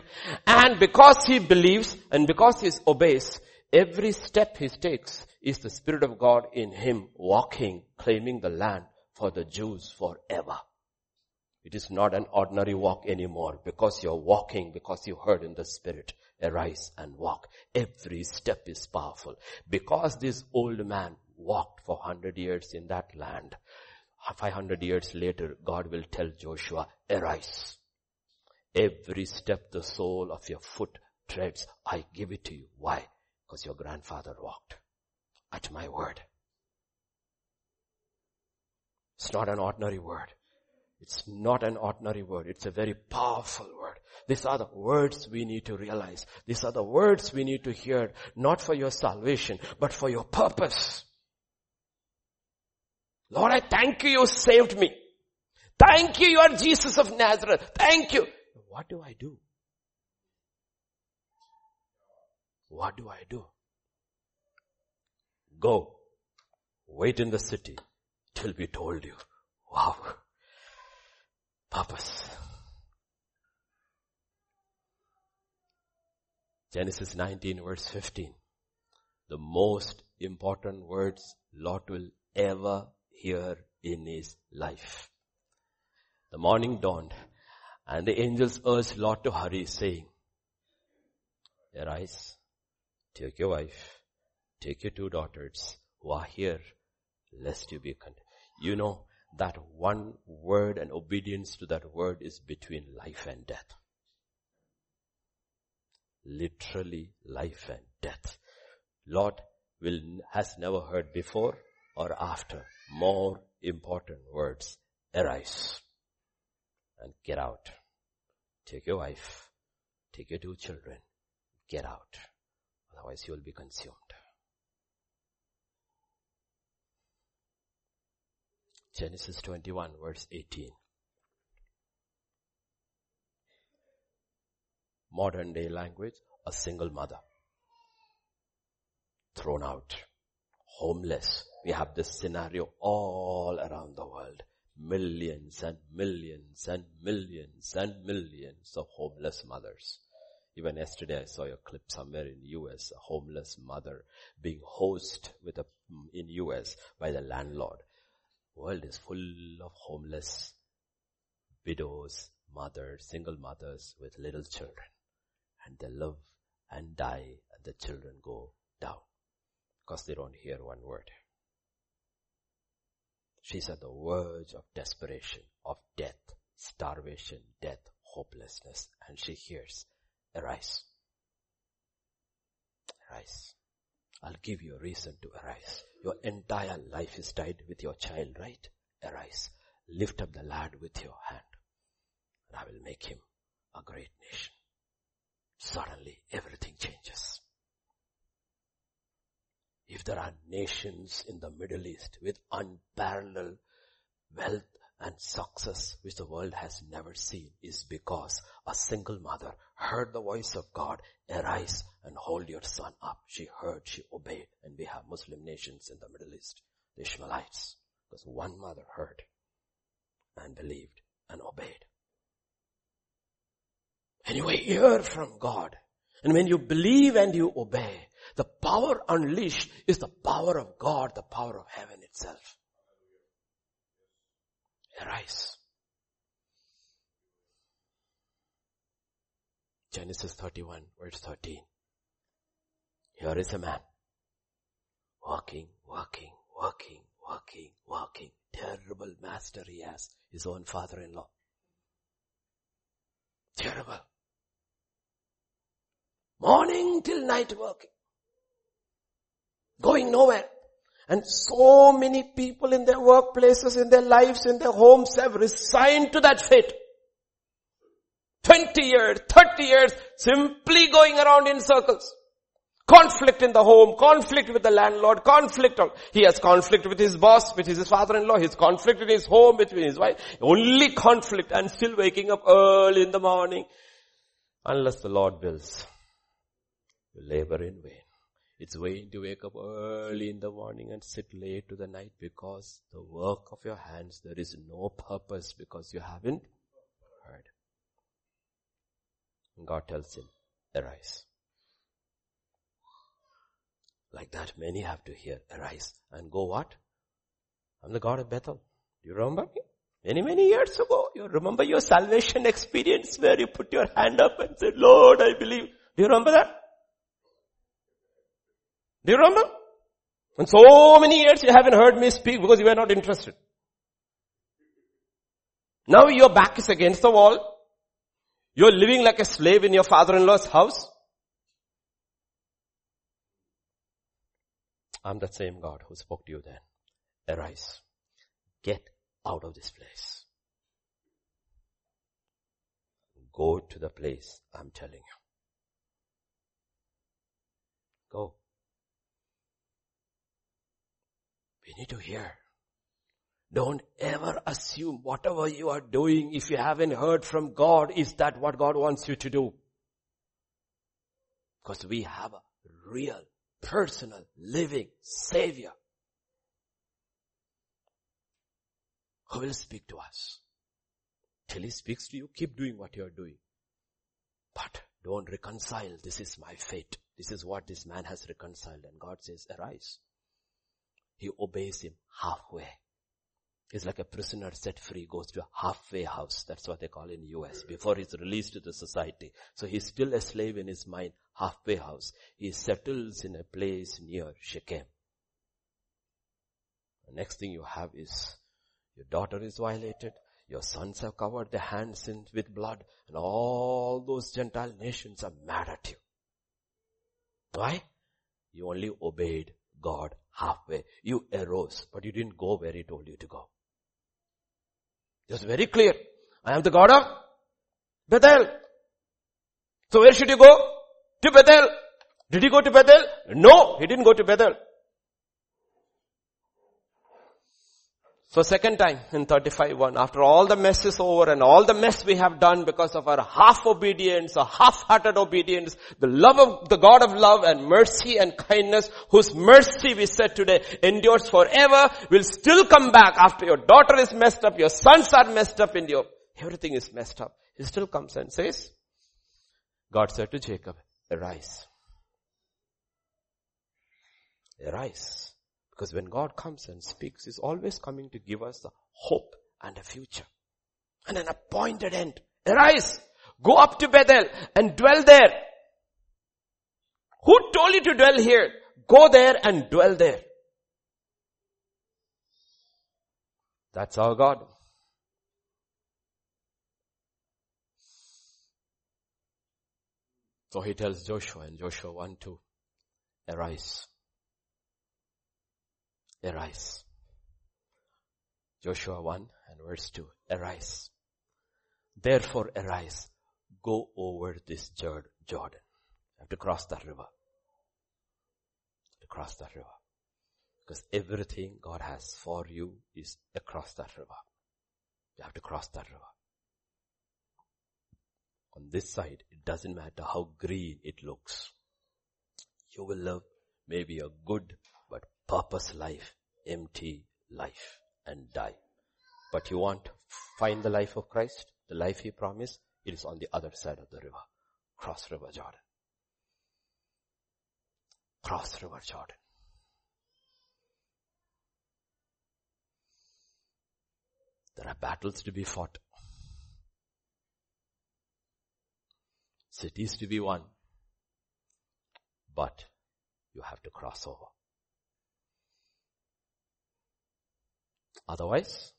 and because he believes, and because he obeys, every step he takes is the Spirit of God in him, walking, claiming the land for the Jews forever. It is not an ordinary walk anymore, because you're walking, because you heard in the Spirit, arise and walk. Every step is powerful. Because this old man walked for 100 years in that land, 500 years later, God will tell Joshua, arise. Every step the sole of your foot treads, I give it to you. Why? Because your grandfather walked at my word. It's not an ordinary word. It's not an ordinary word. It's a very powerful word. These are the words we need to realize. These are the words we need to hear, not for your salvation, but for your purpose. Lord, I thank you, you saved me. Thank you, you are Jesus of Nazareth. Thank you. What do I do? What do I do? Go. Wait in the city till we told you. Wow. Purpose. Genesis 19 verse 15. The most important words Lot will ever hear in his life. The morning dawned and the angels urged Lot to hurry, saying, arise, take your wife, take your 2 daughters who are here, lest you be condemned. You know, that one word and obedience to that word is between life and death. Literally life and death. Lot has never heard before or after more important words. Arise and get out. Take your wife. Take your 2 children. Get out. Otherwise you will be consumed. Genesis 21 verse 18. Modern day language, a single mother. Thrown out. Homeless. We have this scenario all around the world. Millions and millions and millions and millions of homeless mothers. Even yesterday I saw a clip somewhere in US, a homeless mother being hosted in US by the landlord. World is full of homeless widows, mothers, single mothers with little children. And they live and die and the children go down because they don't hear one word. She's at the verge of desperation, of death, starvation, death, hopelessness. And she hears, arise. Arise. I'll give you a reason to arise. Your entire life is tied with your child, right? Arise. Lift up the lad with your hand, and I will make him a great nation. Suddenly, everything changes. If there are nations in the Middle East with unparalleled wealth and success which the world has never seen, is because a single mother heard the voice of God, arise and hold your son up. She heard, she obeyed, and we have Muslim nations in the Middle East, the Ishmaelites, because one mother heard and believed and obeyed. And you hear from God, and when you believe and you obey, the power unleashed is the power of God, the power of heaven itself. Arise. Genesis 31, verse 13. Here is a man walking. Terrible master he has, his own father-in-law. Terrible. Morning till night working. Going nowhere. And so many people in their workplaces, in their lives, in their homes have resigned to that fate. 20 years, 30 years, simply going around in circles. Conflict in the home, conflict with the landlord, conflict. He has conflict with his boss, with his father-in-law, he has conflict in his home, with his wife. Only conflict, and still waking up early in the morning. Unless the Lord wills, you labor in vain. It's vain to wake up early in the morning and sit late to the night, because the work of your hands, there is no purpose, because you haven't heard. And God tells him, arise. Like that, many have to hear, arise and go what? I'm the God of Bethel. Do you remember me? Many years ago, you remember your salvation experience where you put your hand up and said, Lord, I believe. Do you remember that? Do you remember? And so many years you haven't heard me speak because you were not interested. Now your back is against the wall. You're living like a slave in your father-in-law's house. I'm that same God who spoke to you then. Arise. Get out of this place. Go to the place I'm telling you. Go. We need to hear. Don't ever assume whatever you are doing, if you haven't heard from God, is that what God wants you to do? Because we have a real, personal, living Savior who will speak to us. Till He speaks to you, keep doing what you are doing. But don't reconcile, this is my fate. This is what this man has reconciled. And God says, arise. He obeys him halfway. It's like a prisoner set free goes to a halfway house. That's what they call in US before he's released to the society. So he's still a slave in his mind, halfway house. He settles in a place near Shechem. The next thing you have is your daughter is violated. Your sons have covered their hands in with blood. And all those Gentile nations are mad at you. Why? You only obeyed God halfway. You arose, but you didn't go where He told you to go. It's very clear. I am the God of Bethel. So where should you go? To Bethel. Did he go to Bethel? No, he didn't go to Bethel. So second time in 35:1, after all the mess is over and all the mess we have done because of our half obedience, or half-hearted obedience, the love of the God of love and mercy and kindness, whose mercy we said today endures forever, will still come back after your daughter is messed up, your sons are messed up, and your everything is messed up. He still comes and says, God said to Jacob, arise. Arise. Because when God comes and speaks, He's always coming to give us the hope and a future. And an appointed end. Arise! Go up to Bethel and dwell there. Who told you to dwell here? Go there and dwell there. That's our God. So He tells Joshua in Joshua 1:2, arise. Arise. Joshua 1 and verse 2. Arise. Therefore arise. Go over this Jordan. You have to cross that river. To cross that river. Because everything God has for you is across that river. You have to cross that river. On this side, it doesn't matter how green it looks. You will live maybe a good purpose life, empty life, and die. But you want to find the life of Christ, the life He promised, it is on the other side of the river. Cross River Jordan. Cross River Jordan. There are battles to be fought. Cities to be won. But you have to cross over. Otherwise,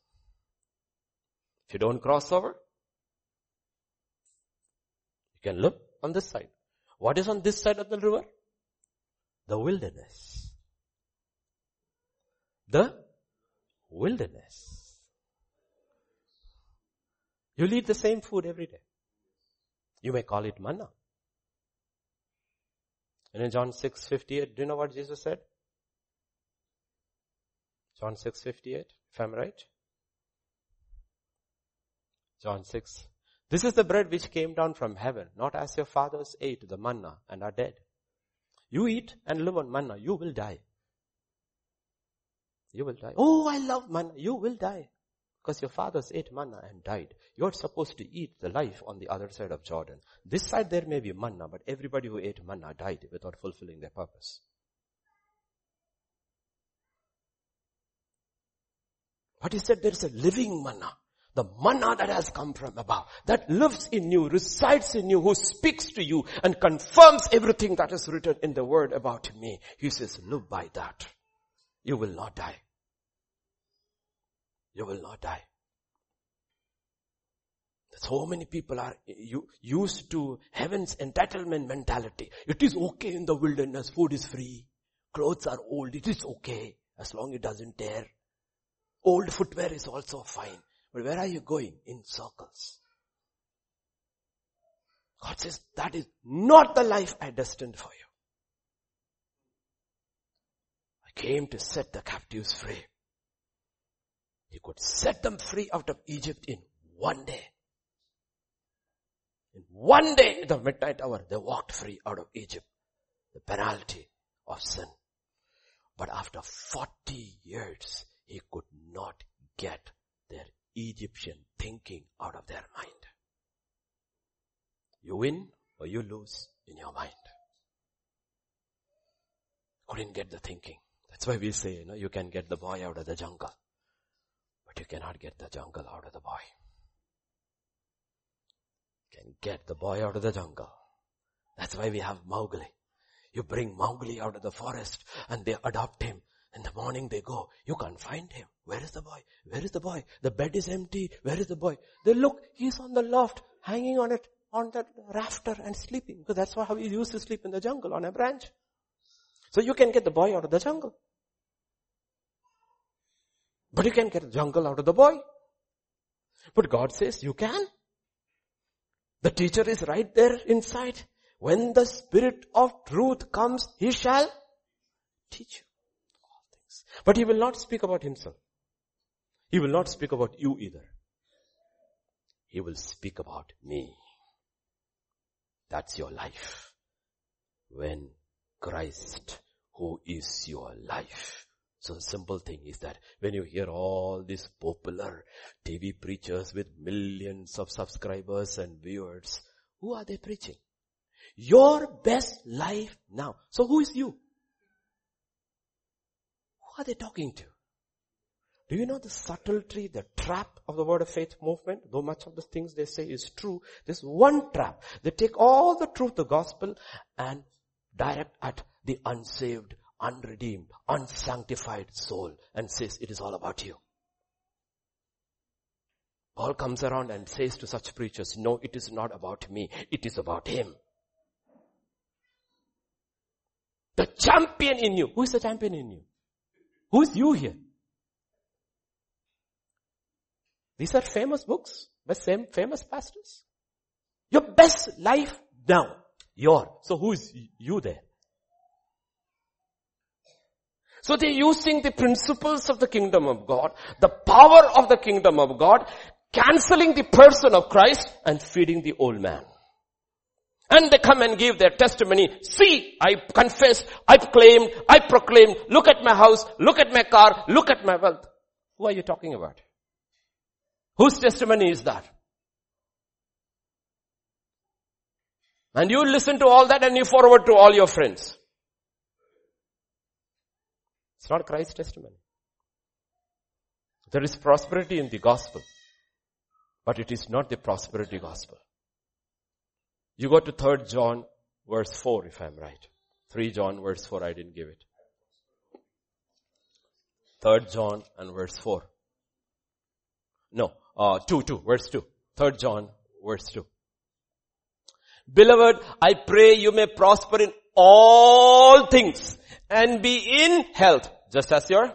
if you don't cross over, you can live on this side. What is on this side of the river? The wilderness. The wilderness. You'll eat the same food every day. You may call it manna. And in John 6:58, do you know what Jesus said? John 6:58, if I'm right. John 6. This is the bread which came down from heaven, not as your fathers ate the manna and are dead. You eat and live on manna, you will die. You will die. Oh, I love manna. You will die. Because your fathers ate manna and died. You're supposed to eat the life on the other side of Jordan. This side there may be manna, but everybody who ate manna died without fulfilling their purpose. But He said there is a living manna. The manna that has come from above, that lives in you, resides in you, who speaks to you and confirms everything that is written in the word about me. He says, live by that. You will not die. You will not die. So many people are used to heaven's entitlement mentality. It is okay in the wilderness. Food is free. Clothes are old. It is okay as long as it doesn't tear. Old footwear is also fine. But where are you going? In circles. God says, that is not the life I destined for you. I came to set the captives free. He could set them free out of Egypt in one day. In one day, in the midnight hour, they walked free out of Egypt. The penalty of sin. But after 40 years, he could not get their Egyptian thinking out of their mind. You win or you lose in your mind. Couldn't get the thinking. That's why we say, you can get the boy out of the jungle. But you cannot get the jungle out of the boy. Can get the boy out of the jungle. That's why we have Mowgli. You bring Mowgli out of the forest and they adopt him. In the morning they go. You can't find him. Where is the boy? Where is the boy? The bed is empty. Where is the boy? They look. He's on the loft, hanging on it, on the rafter and sleeping. Because that's how he used to sleep in the jungle, on a branch. So you can get the boy out of the jungle. But you can't get the jungle out of the boy. But God says you can. The teacher is right there inside. When the Spirit of truth comes, he shall teach you all things. But he will not speak about himself. He will not speak about you either. He will speak about me. That's your life. When Christ, who is your life. So the simple thing is that when you hear all these popular TV preachers with millions of subscribers and viewers, who are they preaching? Your best life now. So who is you? Who are they talking to? Do you know the subtlety, the trap of the Word of Faith movement? Though much of the things they say is true, there's one trap. They take all the truth, the gospel, and direct at the unsaved, unredeemed, unsanctified soul and says it is all about you. Paul comes around and says to such preachers, no, it is not about me. It is about him. The champion in you. Who is the champion in you? Who is you here? These are famous books by famous pastors. Your best life now. So who is you there? So they're using the principles of the kingdom of God, the power of the kingdom of God, cancelling the person of Christ and feeding the old man. And they come and give their testimony. See, I confessed, I claimed, I proclaimed, look at my house, look at my car, look at my wealth. Who are you talking about? Whose testimony is that? And you listen to all that and you forward to all your friends. It's not Christ's testimony. There is prosperity in the gospel. But it is not the prosperity gospel. You go to 3 John verse 4 if I'm right. 3 John verse 4, I didn't give it. 3 John and verse 4. No, 2, verse 2. 3 John verse 2. Beloved, I pray you may prosper in all things and be in health, just as your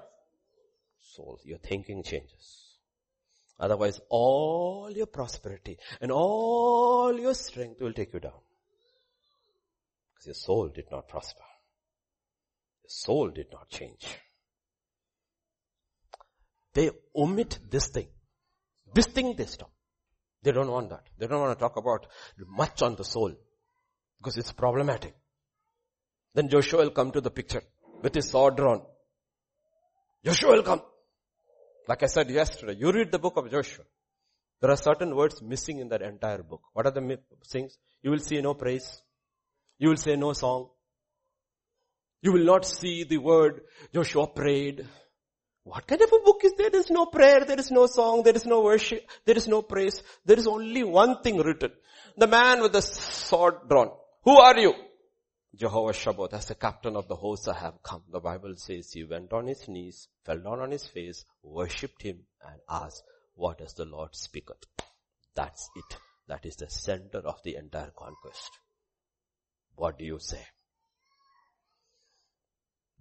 soul, your thinking changes. Otherwise, all your prosperity and all your strength will take you down. Because your soul did not prosper. Your soul did not change. They omit this thing. This thing they stop. They don't want that. They don't want to talk about much on the soul. Because it's problematic. Then Joshua will come to the picture with his sword drawn. Joshua will come. Like I said yesterday, you read the book of Joshua. There are certain words missing in that entire book. What are the things? You will see no praise. You will see no song. You will not see the word Joshua prayed. What kind of a book is there? There is no prayer, there is no song, there is no worship, there is no praise. There is only one thing written. The man with the sword drawn. Who are you? Jehovah Shabbat, as the captain of the hosts I have come. The Bible says he went on his knees, fell down on his face, worshipped him and asked, what does the Lord speaketh? That's it. That is the center of the entire conquest. What do you say?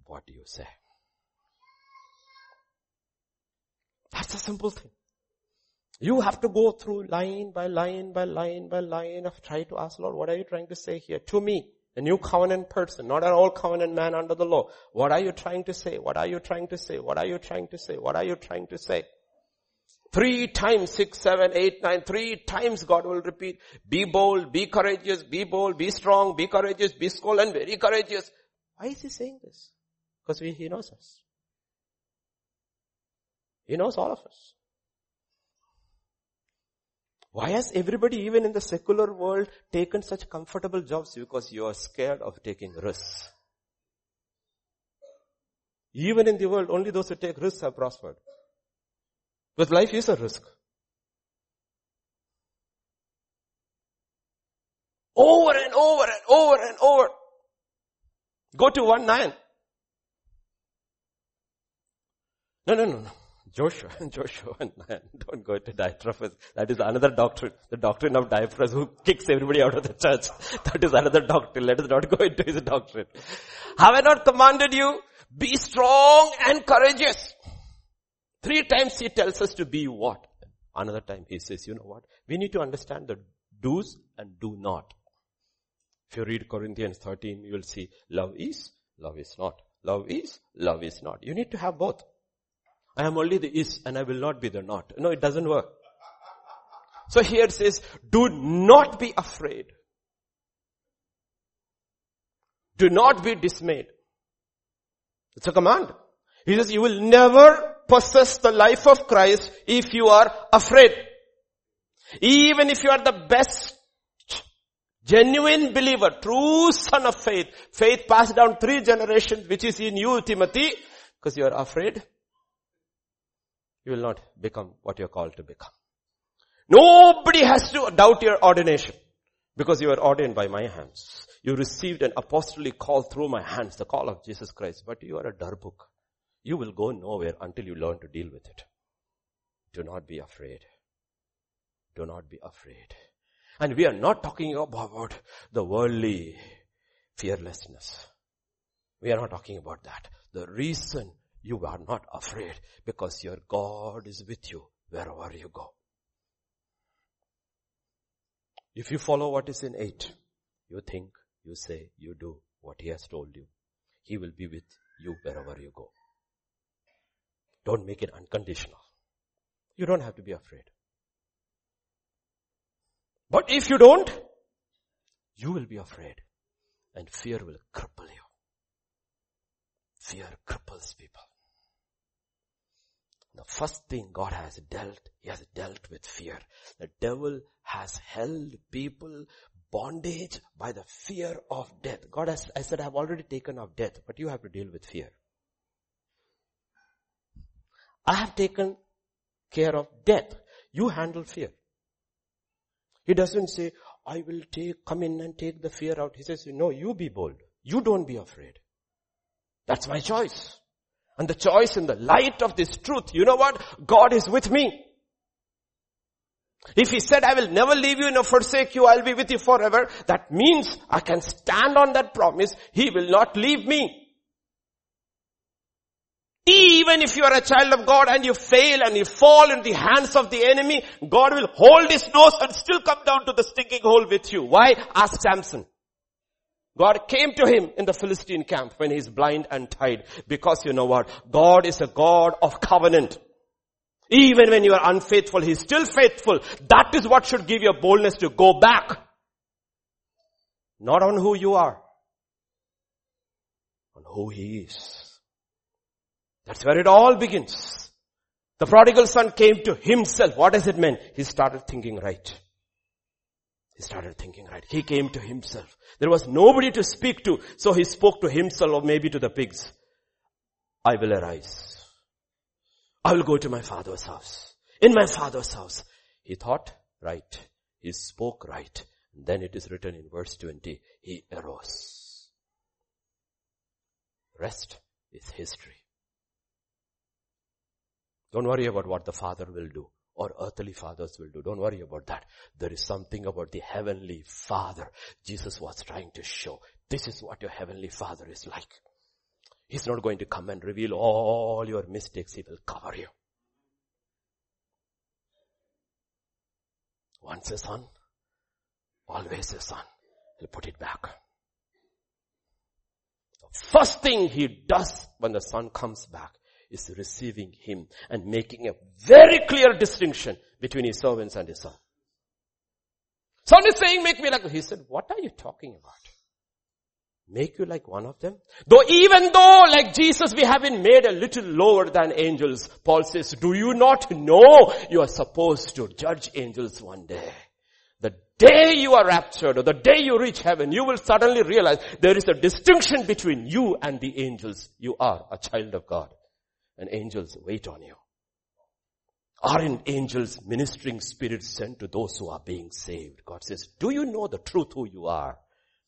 What do you say? That's a simple thing. You have to go through line by line by line by line of try to ask Lord, what are you trying to say here? To me, a new covenant person, not an old covenant man under the law. What are you trying to say? What are you trying to say? What are you trying to say? What are you trying to say? 3 times, 6, 7, 8, 9, 3 times God will repeat, be bold, be courageous, be bold, be strong, be courageous, be bold and very courageous. Why is he saying this? Because he knows us. He knows all of us. Why has everybody, even in the secular world, taken such comfortable jobs? Because you are scared of taking risks. Even in the world, only those who take risks have prospered. Because life is a risk. Over and over and over and over. Go to 1:9. No. Joshua 1:9. Don't go to Diotrephes. That is another doctrine. The doctrine of Diotrephes who kicks everybody out of the church. That is another doctrine. Let us not go into his doctrine. Have I not commanded you? Be strong and courageous. 3 times he tells us to be what? Another time he says, you know what? We need to understand the do's and do not. If you read Corinthians 13, you will see love is not. Love is not. You need to have both. I am only the is and I will not be the not. No, it doesn't work. So here it says, do not be afraid. Do not be dismayed. It's a command. He says, you will never possess the life of Christ if you are afraid. Even if you are the best genuine believer, true son of faith, faith passed down 3 generations, which is in you, Timothy, because you are afraid, you will not become what you are called to become. Nobody has to doubt your ordination, because you are ordained by my hands. You received an apostolic call through my hands, the call of Jesus Christ, but you are a darbuk. You will go nowhere until you learn to deal with it. Do not be afraid. Do not be afraid. And we are not talking about the worldly fearlessness. We are not talking about that. The reason you are not afraid, because your God is with you wherever you go. If you follow what is in 8, you think, you say, you do what he has told you. He will be with you wherever you go. Don't make it unconditional. You don't have to be afraid. But if you don't, you will be afraid. And fear will cripple you. Fear cripples people. The first thing God has dealt, he has dealt with fear. The devil has held people bondage by the fear of death. God has, I said, I have already taken off death, but you have to deal with fear. I have taken care of death. You handle fear. He doesn't say, I will come in and take the fear out. He says, no, you be bold. You don't be afraid. That's my choice. And the choice in the light of this truth. You know what? God is with me. If he said, I will never leave you nor forsake you, I'll be with you forever. That means I can stand on that promise. He will not leave me. Even if you are a child of God and you fail and you fall in the hands of the enemy, God will hold his nose and still come down to the stinking hole with you. Why? Ask Samson. God came to him in the Philistine camp when he's blind and tied. Because you know what? God is a God of covenant. Even when you are unfaithful, he's still faithful. That is what should give you boldness to go back. Not on who you are. On who he is. That's where it all begins. The prodigal son came to himself. What does it mean? He started thinking right. He came to himself. There was nobody to speak to. So he spoke to himself or maybe to the pigs. I will arise. I will go to my father's house. In my father's house. He thought right. He spoke right. Then it is written in verse 20, he arose. Rest is history. Don't worry about what the father will do or earthly fathers will do. Don't worry about that. There is something about the heavenly father Jesus was trying to show. This is what your heavenly father is like. He's not going to come and reveal all your mistakes. He will cover you. Once a son, always a son. He'll put it back. The first thing he does when the son comes back is receiving him and making a very clear distinction between his servants and his son. Son is saying, make me like... He said, what are you talking about? Make you like one of them? Though even though like Jesus we have been made a little lower than angels, Paul says, do you not know you are supposed to judge angels one day? The day you are raptured or the day you reach heaven, you will suddenly realize there is a distinction between you and the angels. You are a child of God and angels wait on you. Aren't angels ministering spirits sent to those who are being saved? God says, do you know the truth who you are?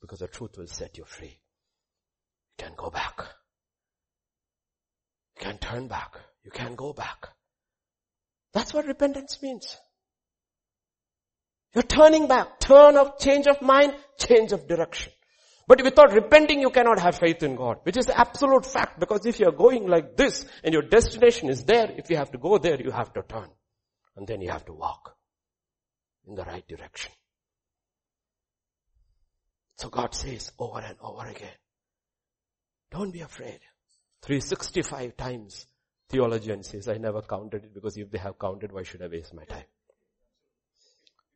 Because the truth will set you free. You can go back. You can turn back. You can go back. That's what repentance means. You're turning back. Turn of change of mind, change of direction. But without repenting, you cannot have faith in God, which is absolute fact. Because if you're going like this and your destination is there, if you have to go there, you have to turn. And then you have to walk in the right direction. So God says over and over again, don't be afraid. 365 times theologian says, I never counted it because if they have counted, why should I waste my time?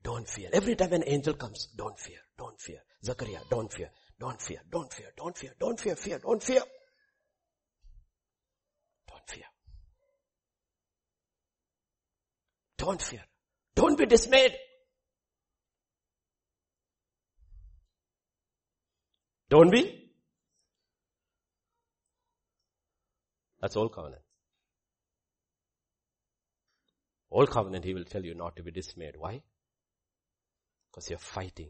Don't fear. Every time an angel comes, don't fear, don't fear. Zechariah, don't fear, don't fear, don't fear, don't fear, don't fear, fear, don't fear. Don't fear. Don't fear. Don't be dismayed. Don't be. That's old covenant. Old covenant, he will tell you not to be dismayed. Why? Because you're fighting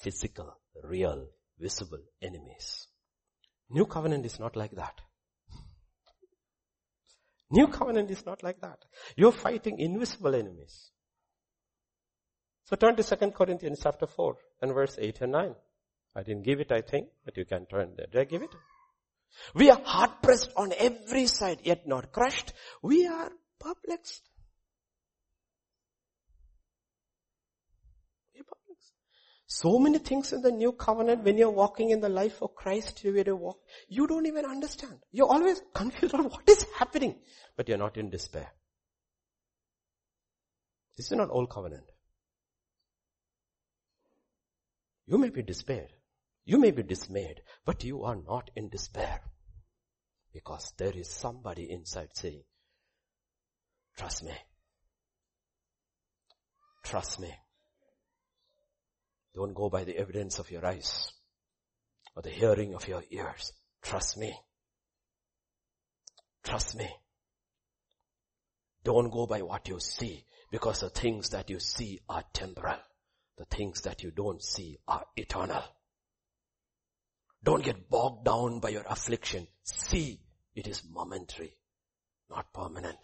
physical, real, visible enemies. New covenant is not like that. New covenant is not like that. You're fighting invisible enemies. So turn to 2 Corinthians chapter 4 and verse 8 and 9. I didn't give it, I think, but you can turn there. Did I give it? We are hard pressed on every side, yet not crushed. We are perplexed. So many things in the new covenant, when you're walking in the life of Christ, you don't even understand. You're always confused on what is happening, but you're not in despair. This is not old covenant. You may be despaired. You may be dismayed, but you are not in despair because there is somebody inside saying, trust me. Trust me. Don't go by the evidence of your eyes or the hearing of your ears. Trust me. Trust me. Don't go by what you see because the things that you see are temporal. The things that you don't see are eternal. Don't get bogged down by your affliction. See, it is momentary, not permanent.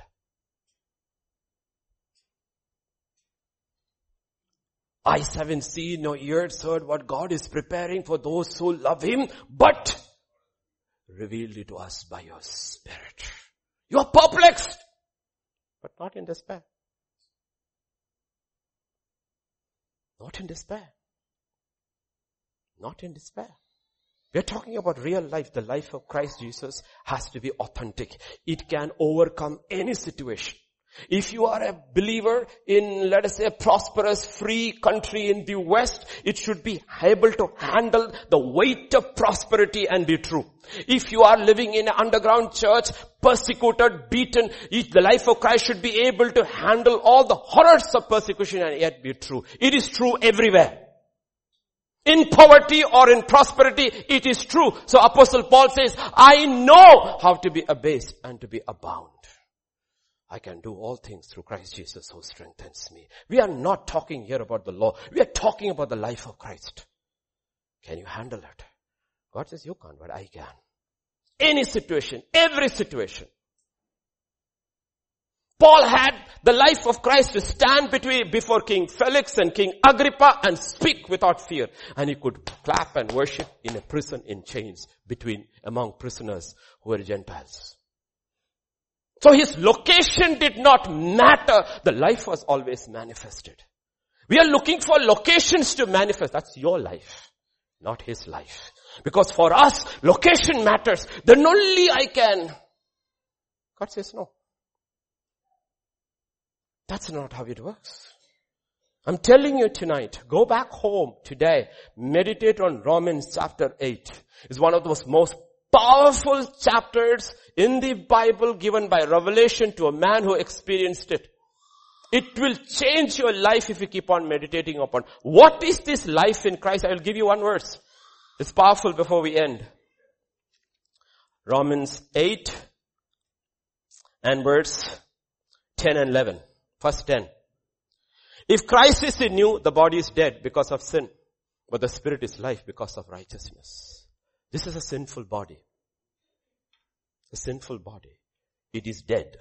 Eyes haven't seen nor ears heard what God is preparing for those who love Him, but revealed it to us by your Spirit. You are perplexed, but not in despair. Not in despair. Not in despair. We're talking about real life. The life of Christ Jesus has to be authentic. It can overcome any situation. If you are a believer in, let us say, a prosperous, free country in the West, it should be able to handle the weight of prosperity and be true. If you are living in an underground church, persecuted, beaten, the life of Christ should be able to handle all the horrors of persecution and yet be true. It is true everywhere. In poverty or in prosperity, it is true. So Apostle Paul says, I know how to be abased and to be abound. I can do all things through Christ Jesus who strengthens me. We are not talking here about the law. We are talking about the life of Christ. Can you handle it? God says, you can't, but I can. Any situation, every situation. Paul had the life of Christ to stand before King Felix and King Agrippa and speak without fear. And he could clap and worship in a prison in chains among prisoners who were Gentiles. So his location did not matter. The life was always manifested. We are looking for locations to manifest. That's your life, not his life. Because for us, location matters. Then only I can. God says no. That's not how it works. I'm telling you tonight, go back home today. Meditate on Romans chapter 8. It's one of those most powerful chapters in the Bible given by revelation to a man who experienced it. It will change your life if you keep on meditating upon. What is this life in Christ? I will give you one verse. It's powerful before we end. Romans 8 and verse 10 and 11. Verse 10. If Christ is in you, the body is dead because of sin, but the spirit is life because of righteousness. This is a sinful body. A sinful body. It is dead.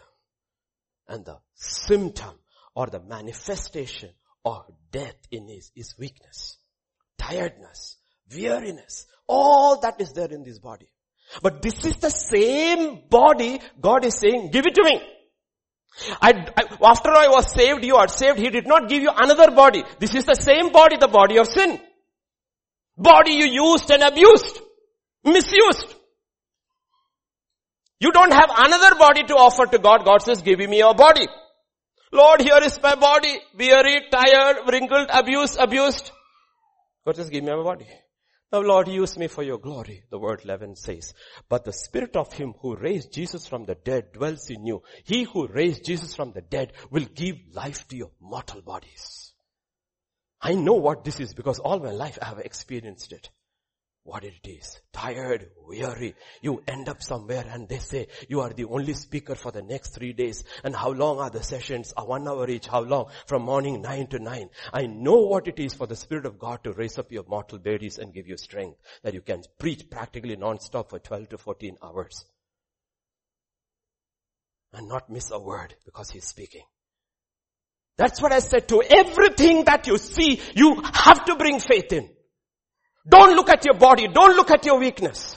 And the symptom or the manifestation of death in it is weakness, tiredness, weariness. All that is there in this body. But this is the same body God is saying, give it to me. After I was saved, you are saved. He did not give you another body. This is the same body, the body of sin. Body you used and abused, misused. You don't have another body to offer to God. God says, give me your body. Lord, here is my body. Weary, tired, wrinkled, abused. God says, give me my body. Now Lord, use me for your glory, the word 11 says. But the spirit of him who raised Jesus from the dead dwells in you. He who raised Jesus from the dead will give life to your mortal bodies. I know what this is because all my life I have experienced it. What it is. Tired, weary. You end up somewhere and they say, you are the only speaker for the next 3 days. And how long are the sessions? 1 hour each. How long? From morning 9 to 9. I know what it is for the Spirit of God to raise up your mortal bodies and give you strength. That you can preach practically non-stop for 12 to 14 hours. And not miss a word because he's speaking. That's what I said to everything that you see, you have to bring faith in. Don't look at your body. Don't look at your weakness.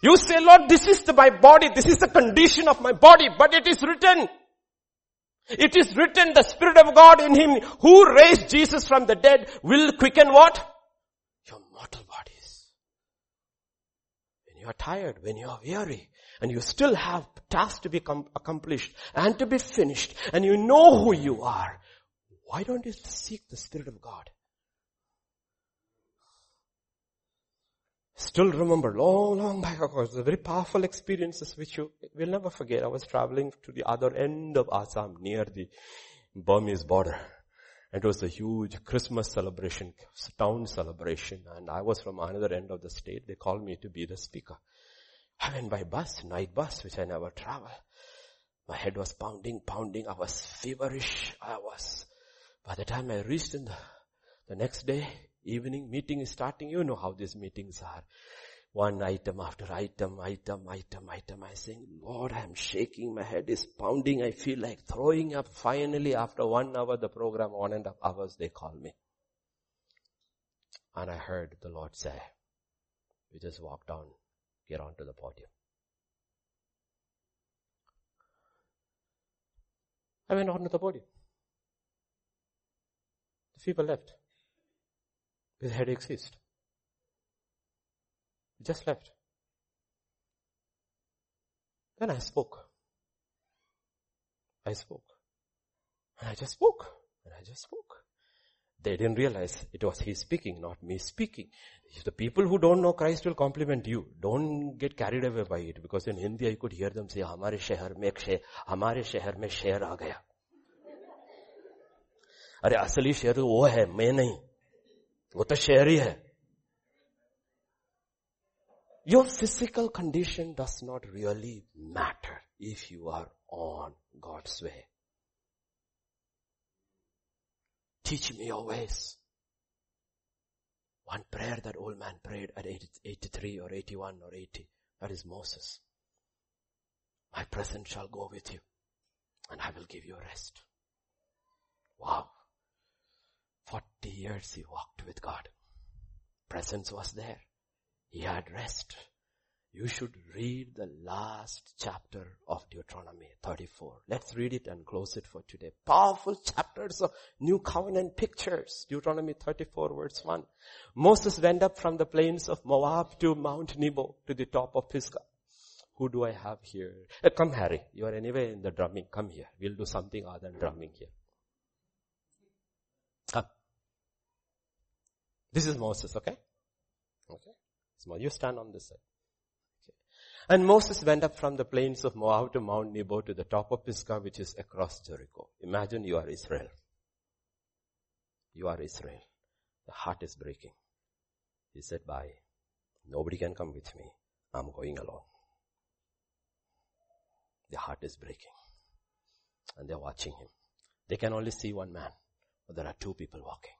You say, Lord, this is my body. This is the condition of my body. But it is written. It is written, the Spirit of God in him who raised Jesus from the dead will quicken what? Your mortal bodies. When you are tired, when you are weary, and you still have tasks to be accomplished and to be finished, and you know who you are, why don't you seek the Spirit of God? Still remember, long back, of course, the very powerful experiences which you will never forget. I was traveling to the other end of Assam, near the Burmese border. It was a huge Christmas celebration, town celebration, and I was from another end of the state. They called me to be the speaker. I went by bus, night bus, which I never travel. My head was pounding. I was feverish. By the time I reached in the next day, evening meeting is starting. You know how these meetings are. One item after item. I say, Lord, I'm shaking. My head is pounding. I feel like throwing up. Finally, after 1 hour, the program, 1.5 hours, they call me. And I heard the Lord say, you just walk down, get onto the podium. I went onto the podium. The people left. His headache ceased. He just left. Then I spoke. I spoke. They didn't realize it was he speaking, not me speaking. The people who don't know Christ will compliment you. Don't get carried away by it. Because in Hindi I could hear them say, Hamare shehar mein sher aa gaya. Arey asli sher wo hai, main nahi. Your physical condition does not really matter if you are on God's way. Teach me your ways. One prayer that old man prayed at 83 or 81 or 80, that is Moses. My presence shall go with you and I will give you rest. Wow. 40 years he walked with God. Presence was there. He had rest. You should read the last chapter of Deuteronomy 34. Let's read it and close it for today. Powerful chapters of New Covenant pictures. Deuteronomy 34 verse 1. Moses went up from the plains of Moab to Mount Nebo to the top of Pisgah. Who do I have here? Come Harry, you are anyway in the drumming. Come here. We'll do something other than drumming here. Come. This is Moses, okay? Okay. So you stand on this side. And Moses went up from the plains of Moab to Mount Nebo to the top of Pisgah, which is across Jericho. Imagine you are Israel. You are Israel. The heart is breaking. He said, bye. Nobody can come with me. I'm going alone. The heart is breaking. And they're watching him. They can only see one man. But there are two people walking.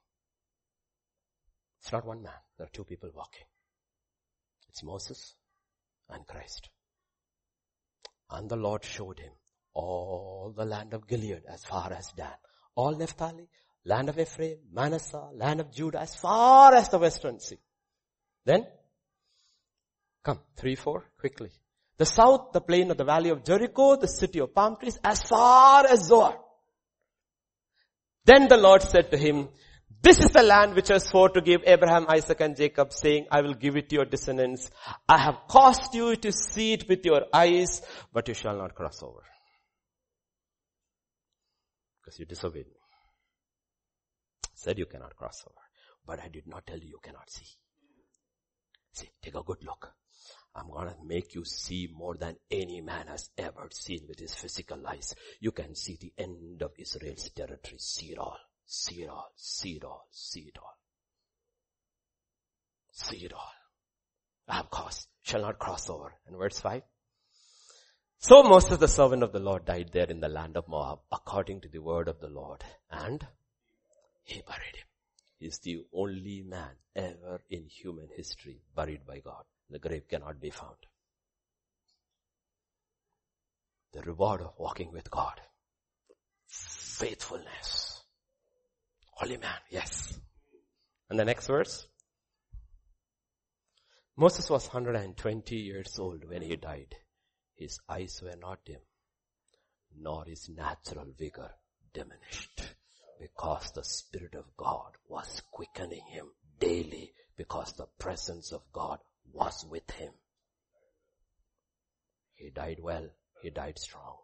It's not one man. There are two people walking. It's Moses and Christ. And the Lord showed him all the land of Gilead as far as Dan. All Naphtali, land of Ephraim, Manasseh, land of Judah, as far as the western sea. Then, come, 3, 4, quickly. The south, the plain of the valley of Jericho, the city of palm trees, as far as Zoar. Then the Lord said to him, this is the land which I swore to give Abraham, Isaac and Jacob, saying, I will give it to your descendants. I have caused you to see it with your eyes, but you shall not cross over. Because you disobeyed me. I said you cannot cross over. But I did not tell you you cannot see. See, take a good look. I'm going to make you see more than any man has ever seen with his physical eyes. You can see the end of Israel's territory. See it all. See it all, see it all, see it all. See it all. I have caused, shall not cross over. And verse 5. So Moses the servant of the Lord died there in the land of Moab according to the word of the Lord. And he buried him. He's the only man ever in human history buried by God. The grave cannot be found. The reward of walking with God. Faithfulness. Holy man, yes. And the next verse. Moses was 120 years old when he died. His eyes were not dim, nor his natural vigor diminished, because the Spirit of God was quickening him daily, because the presence of God was with him. He died well. He died strong.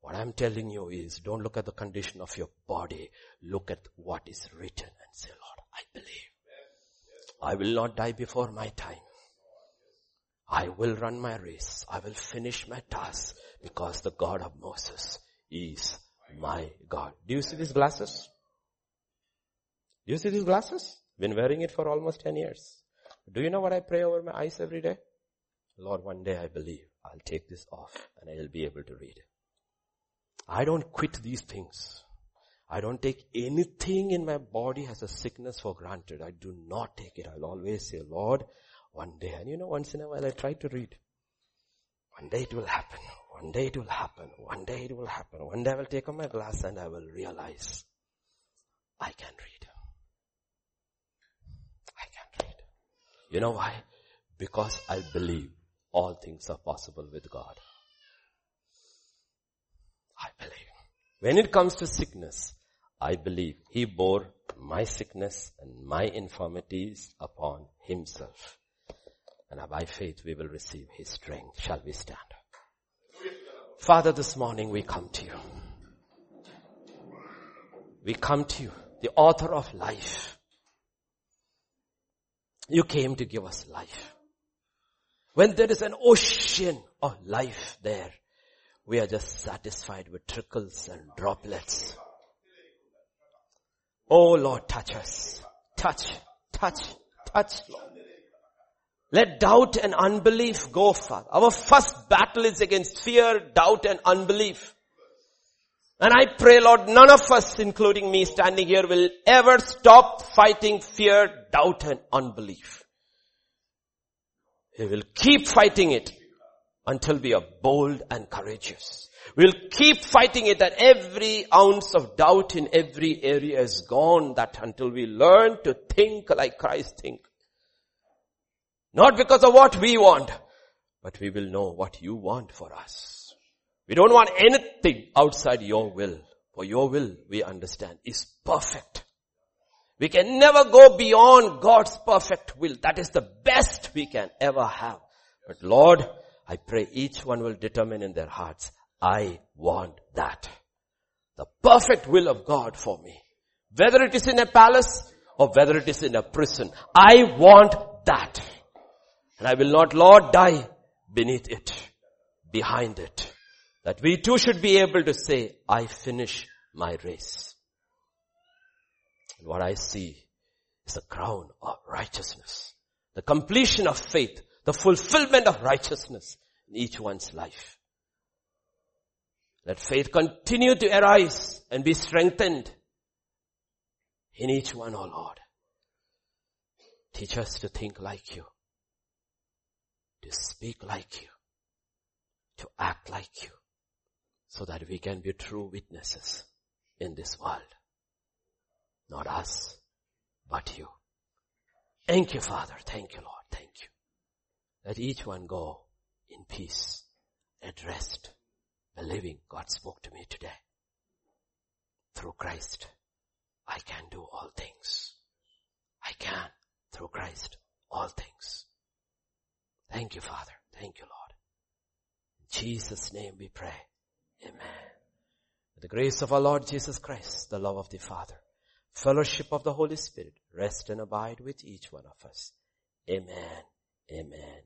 What I'm telling you is, don't look at the condition of your body. Look at what is written and say, Lord, I believe. I will not die before my time. I will run my race. I will finish my task, because the God of Moses is my God. Do you see these glasses? Do you see these glasses? Been wearing it for almost 10 years. Do you know what I pray over my eyes every day? Lord, one day I believe I'll take this off and I'll be able to read it. I don't quit these things. I don't take anything in my body as a sickness for granted. I do not take it. I'll always say, Lord, one day. And you know, once in a while I try to read. One day it will happen. One day it will happen. One day it will happen. One day I will take off my glass and I will realize I can read. I can read. You know why? Because I believe all things are possible with God. I believe. When it comes to sickness, I believe he bore my sickness and my infirmities upon himself. And by faith we will receive his strength. Shall we stand? Father, this morning we come to you. We come to you, the author of life. You came to give us life. When there is an ocean of life there, we are just satisfied with trickles and droplets. Oh Lord, touch us. Touch, touch, touch, Lord. Let doubt and unbelief go far. Our first battle is against fear, doubt and unbelief. And I pray, Lord, none of us, including me standing here, will ever stop fighting fear, doubt and unbelief. We will keep fighting it until we are bold and courageous. We'll keep fighting it, that every ounce of doubt in every area is gone, that until we learn to think like Christ think. Not because of what we want, but we will know what you want for us. We don't want anything outside your will, for your will, we understand, is perfect. We can never go beyond God's perfect will. That is the best we can ever have. But Lord, I pray each one will determine in their hearts, I want that. The perfect will of God for me. Whether it is in a palace or whether it is in a prison. I want that. And I will not, Lord, die beneath it, behind it. That we too should be able to say, I finish my race. And what I see is the crown of righteousness. The completion of faith. The fulfillment of righteousness in each one's life. Let faith continue to arise and be strengthened in each one, O Lord. Teach us to think like you, to speak like you, to act like you, so that we can be true witnesses in this world. Not us, but you. Thank you, Father. Thank you, Lord. Thank you. Let each one go in peace and rest, believing God spoke to me today. Through Christ, I can do all things. I can, through Christ, all things. Thank you, Father. Thank you, Lord. In Jesus' name we pray. Amen. With the grace of our Lord Jesus Christ, the love of the Father, fellowship of the Holy Spirit, rest and abide with each one of us. Amen. Amen.